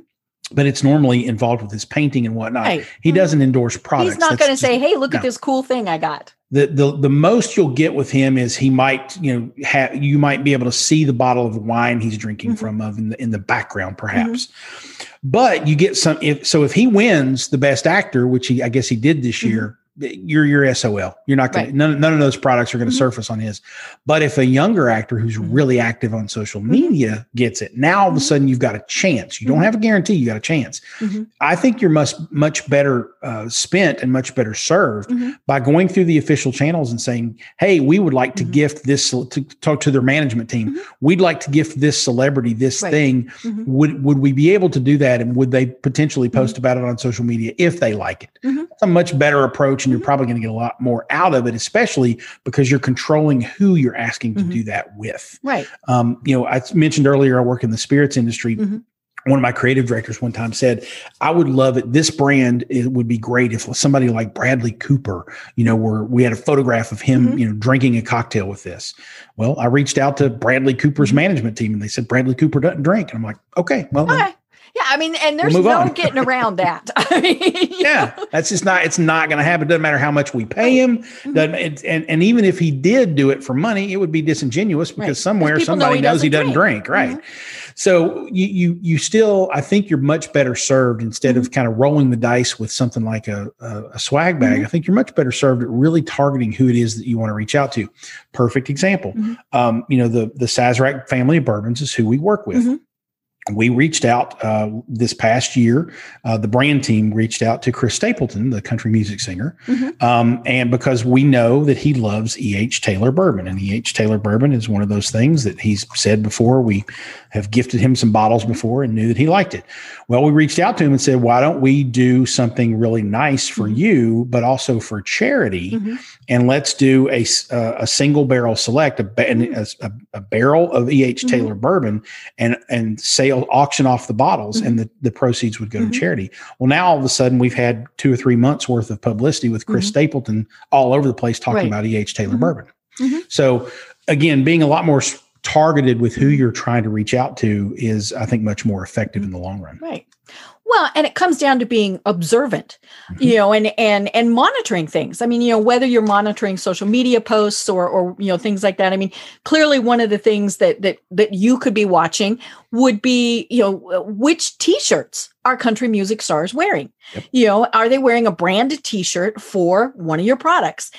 but it's normally involved with his painting and whatnot. Right. He mm-hmm. doesn't endorse products. He's not going to say, hey, look no. at this cool thing I got. The, the the most you'll get with him is he might, you know, ha- you might be able to see the bottle of wine he's drinking mm-hmm. from of in the, in the background, perhaps. Mm-hmm. But you get some. If, so if he wins the best actor, which he I guess he did this mm-hmm. year, you're you're S O L. You're not going right. none, none of those products are going to mm-hmm. surface on his. But if a younger actor who's mm-hmm. really active on social media gets it, now all of a sudden you've got a chance. You mm-hmm. don't have a guarantee. You got a chance. Mm-hmm. I think you're much much better uh, spent and much better served mm-hmm. by going through the official channels and saying, "Hey, we would like to mm-hmm. gift this to talk to their management team. Mm-hmm. We'd like to gift this celebrity this right. thing. Mm-hmm. Would would we be able to do that? And would they potentially post mm-hmm. about it on social media if they like it?" Mm-hmm. That's a much better approach. And you're probably going to get a lot more out of it, especially because you're controlling who you're asking to mm-hmm. do that with. Right. Um, you know, I mentioned earlier, I work in the spirits industry. Mm-hmm. one of my creative directors one time said, I would love it. This brand, it would be great if somebody like Bradley Cooper, you know, where we had a photograph of him, mm-hmm. you know, drinking a cocktail with this. Well, I reached out to Bradley Cooper's management team and they said, Bradley Cooper doesn't drink. And I'm like, okay, well, okay. Then, yeah, I mean, and there's we'll no getting around that. I mean, yeah, know? That's just not, it's not going to happen. It doesn't matter how much we pay him. Mm-hmm. Doesn't, and, and even if he did do it for money, it would be disingenuous because right. somewhere somebody know he knows he doesn't drink. drink right. Mm-hmm. So you, you, you still, I think you're much better served instead mm-hmm. of kind of rolling the dice with something like a, a, a swag bag. Mm-hmm. I think you're much better served at really targeting who it is that you want to reach out to. Perfect example. Mm-hmm. Um, you know, the, the Sazerac family of bourbons is who we work with. Mm-hmm. We reached out uh, this past year. Uh, the brand team reached out to Chris Stapleton, the country music singer, mm-hmm. um, and because we know that he loves E H. Taylor bourbon, and E H. Taylor bourbon is one of those things that he's said before. We have gifted him some bottles before and knew that he liked it. Well, we reached out to him and said, "Why don't we do something really nice for you, but also for charity? Mm-hmm. And let's do a a, a single barrel select, a, a, a barrel of E H. Taylor mm-hmm. bourbon, and and sale." Auction off the bottles mm-hmm. and the, the proceeds would go mm-hmm. to charity." Well, now all of a sudden we've had two or three months worth of publicity with Chris mm-hmm. Stapleton all over the place talking right. about E H. Taylor mm-hmm. bourbon. Mm-hmm. So again, being a lot more targeted with who you're trying to reach out to is, I think, much more effective mm-hmm. in the long run. Right. Well, and it comes down to being observant, mm-hmm. you know, and, and, and monitoring things. I mean, you know, whether you're monitoring social media posts or, or, you know, things like that. I mean, clearly one of the things that, that, that you could be watching would be, you know, which t-shirts are country music stars wearing? Yep. You know, are they wearing a branded t-shirt for one of your products?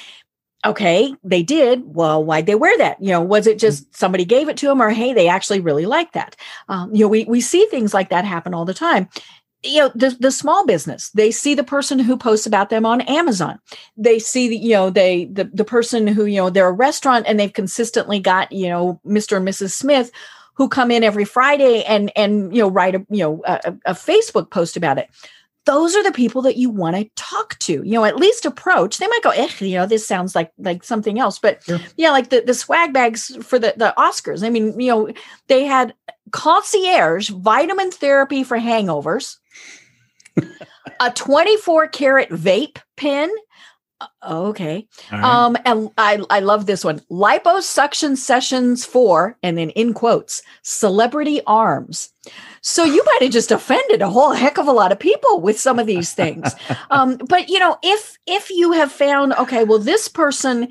Okay, they did. Well, why'd they wear that? You know, was it just somebody gave it to them, or, hey, they actually really like that? Um, you know, we, we see things like that happen all the time. You know, the, the small business, they see the person who posts about them on Amazon. They see, the, you know, they the, the person who, you know, they're a restaurant and they've consistently got, you know, Mister and Missus Smith who come in every Friday and, and you know, write a, you know, a, a Facebook post about it. Those are the people that you want to talk to, you know, at least approach. They might go, eh, you know, this sounds like, like something else. But yeah, yeah like the, the swag bags for the, the Oscars. I mean, you know, they had concierge vitamin therapy for hangovers, a twenty-four karat vape pen. Okay. Right. Um, and I, I love this one. Liposuction sessions for, and then in quotes, celebrity arms. So you might have just offended a whole heck of a lot of people with some of these things. um, but, you know, if if you have found, okay, well, this person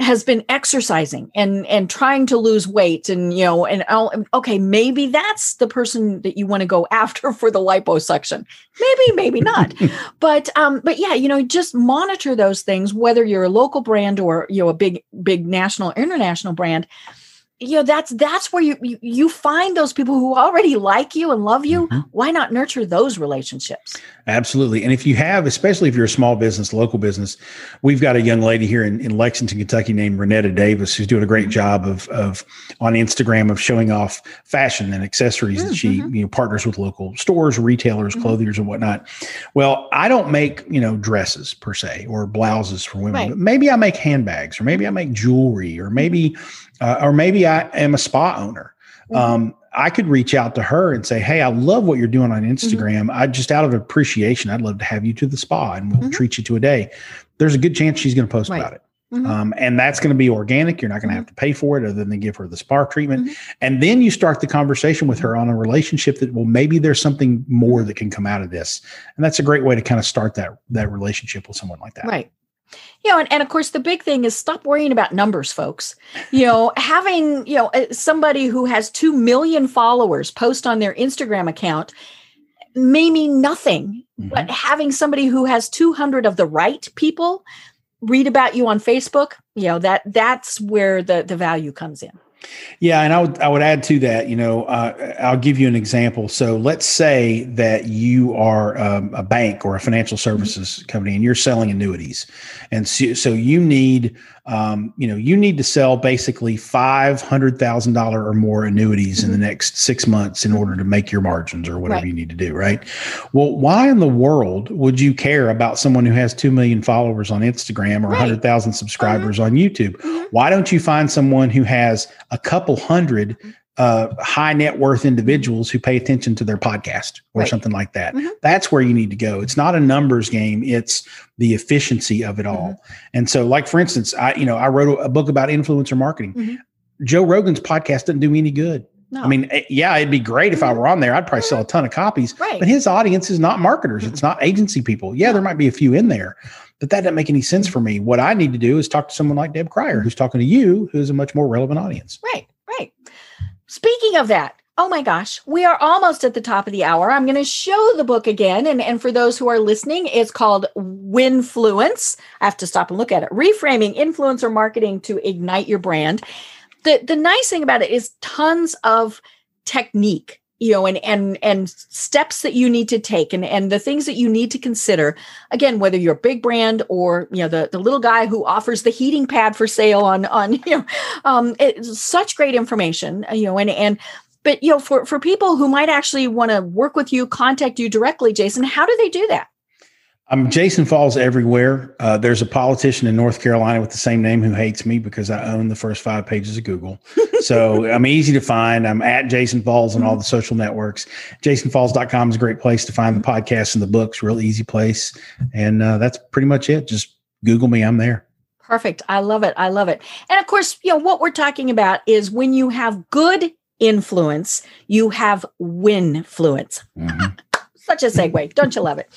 has been exercising and and trying to lose weight and, you know, and all, okay, maybe that's the person that you want to go after for the liposuction. Maybe, maybe not. But, um, but yeah, you know, just monitor those things, whether you're a local brand or, you know, a big, big national, international brand. You know, that's, that's where you, you, you find those people who already like you and love you. Mm-hmm. Why not nurture those relationships? Absolutely. And if you have, especially if you're a small business, local business, we've got a young lady here in, in Lexington, Kentucky named Renetta Davis, who's doing a great mm-hmm. job of, of on Instagram of showing off fashion and accessories mm-hmm. that she you know, partners with local stores, retailers, mm-hmm. clothiers and whatnot. Well, I don't make, you know, dresses per se or blouses for women, right. but maybe I make handbags or maybe I make jewelry or maybe Uh, or maybe I am a spa owner. Um, I could reach out to her and say, "Hey, I love what you're doing on Instagram. Mm-hmm. I just out of appreciation, I'd love to have you to the spa and we'll mm-hmm. treat you to a day." There's a good chance she's going to post right. about it. Mm-hmm. Um, and that's going to be organic. You're not going to mm-hmm. have to pay for it other than give her the spa treatment. Mm-hmm. And then you start the conversation with her on a relationship that, well, maybe there's something more that can come out of this. And that's a great way to kind of start that, that relationship with someone like that. Right. You know, and, and of course, the big thing is stop worrying about numbers, folks. You know, having, you know, somebody who has two million followers post on their Instagram account may mean nothing. Mm-hmm. But having somebody who has two hundred of the right people read about you on Facebook, you know, that that's where the, the value comes in. Yeah. And I would, I would add to that, you know, uh, I'll give you an example. So let's say that you are um, a bank or a financial services mm-hmm. company and you're selling annuities. And so, so you need, um, you know, you need to sell basically five hundred thousand dollars or more annuities mm-hmm. in the next six months in order to make your margins or whatever right. you need to do. Right. Well, why in the world would you care about someone who has two million followers on Instagram or right. one hundred thousand subscribers mm-hmm. on YouTube? Mm-hmm. Why don't you find someone who has a couple hundred uh, high net worth individuals who pay attention to their podcast or right. something like that. Mm-hmm. That's where you need to go. It's not a numbers game. It's the efficiency of it all. Mm-hmm. And so, like, for instance, I, you know, I wrote a book about influencer marketing. Mm-hmm. Joe Rogan's podcast didn't do me any good. No. I mean, yeah, it'd be great if I were on there. I'd probably sell a ton of copies, right. but his audience is not marketers. It's not agency people. Yeah, no. there might be a few in there, but that doesn't make any sense for me. What I need to do is talk to someone like Deb Krier, who's talking to you, who's a much more relevant audience. Right, right. Speaking of that, oh my gosh, we are almost at the top of the hour. I'm going to show the book again. And, and for those who are listening, it's called Winfluence. I have to stop and look at it. Reframing Influencer Marketing to Ignite Your Brand. The the nice thing about it is tons of technique, you know, and and and steps that you need to take and, and the things that you need to consider. Again, whether you're a big brand or, you know, the, the little guy who offers the heating pad for sale on, on you know, um, it's such great information, you know, and and but, you know, for, for people who might actually want to work with you, contact you directly, Jason, how do they do that? I'm Jason Falls everywhere. Uh, there's a politician in North Carolina with the same name who hates me because I own the first five pages of Google. So I'm easy to find. I'm at Jason Falls on all the social networks. Jason Falls dot com is a great place to find the podcast and the books, real easy place. And uh, that's pretty much it. Just Google me. I'm there. Perfect. I love it. I love it. And of course, you know, what we're talking about is when you have good influence, you have winfluence. Mm-hmm. Such a segue. Don't you love it?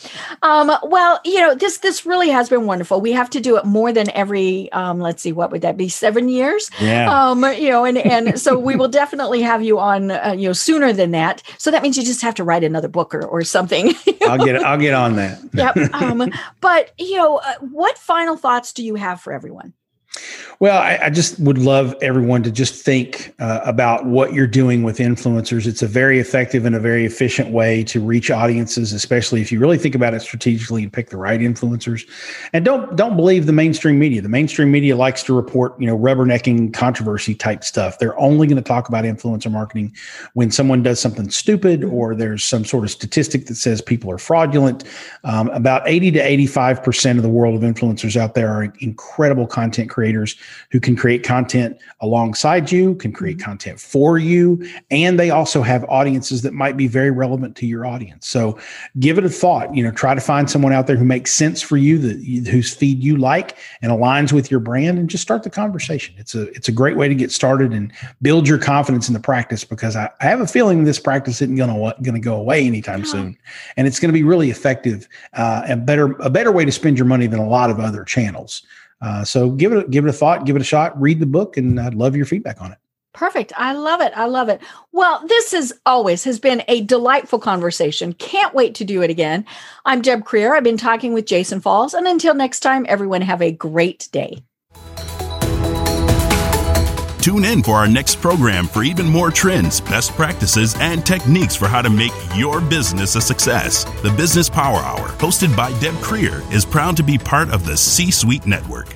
Um, well, you know, this this really has been wonderful. We have to do it more than every, um, let's see, what would that be? Seven years? Yeah. Um, you know, and, and so we will definitely have you on, uh, you know, sooner than that. So that means you just have to write another book or, or something. I'll get I'll get on that. Yep. Um, but, you know, uh, what final thoughts do you have for everyone? Well, I, I just would love everyone to just think uh, about what you're doing with influencers. It's a very effective and a very efficient way to reach audiences, especially if you really think about it strategically and pick the right influencers. And don't don't believe the mainstream media. The mainstream media likes to report, you know, rubbernecking controversy type stuff. They're only going to talk about influencer marketing when someone does something stupid or there's some sort of statistic that says people are fraudulent. Um, about eighty to eighty-five percent of the world of influencers out there are incredible content creators. creators who can create content alongside you, can create content for you, and they also have audiences that might be very relevant to your audience. So give it a thought, you know, try to find someone out there who makes sense for you, that whose feed you like and aligns with your brand, and just start the conversation. It's a it's a great way to get started and build your confidence in the practice, because I, I have a feeling this practice isn't gonna gonna go away anytime yeah. soon, and it's gonna be really effective uh, and better a better way to spend your money than a lot of other channels. Uh, so give it, give it a thought, give it a shot, read the book, and I'd love your feedback on it. Perfect. I love it. I love it. Well, this is always has been a delightful conversation. Can't wait to do it again. I'm Deb Krier. I've been talking with Jason Falls, and until next time, everyone have a great day. Tune in for our next program for even more trends, best practices, and techniques for how to make your business a success. The Business Power Hour, hosted by Deb Krier, is proud to be part of the C-Suite Network.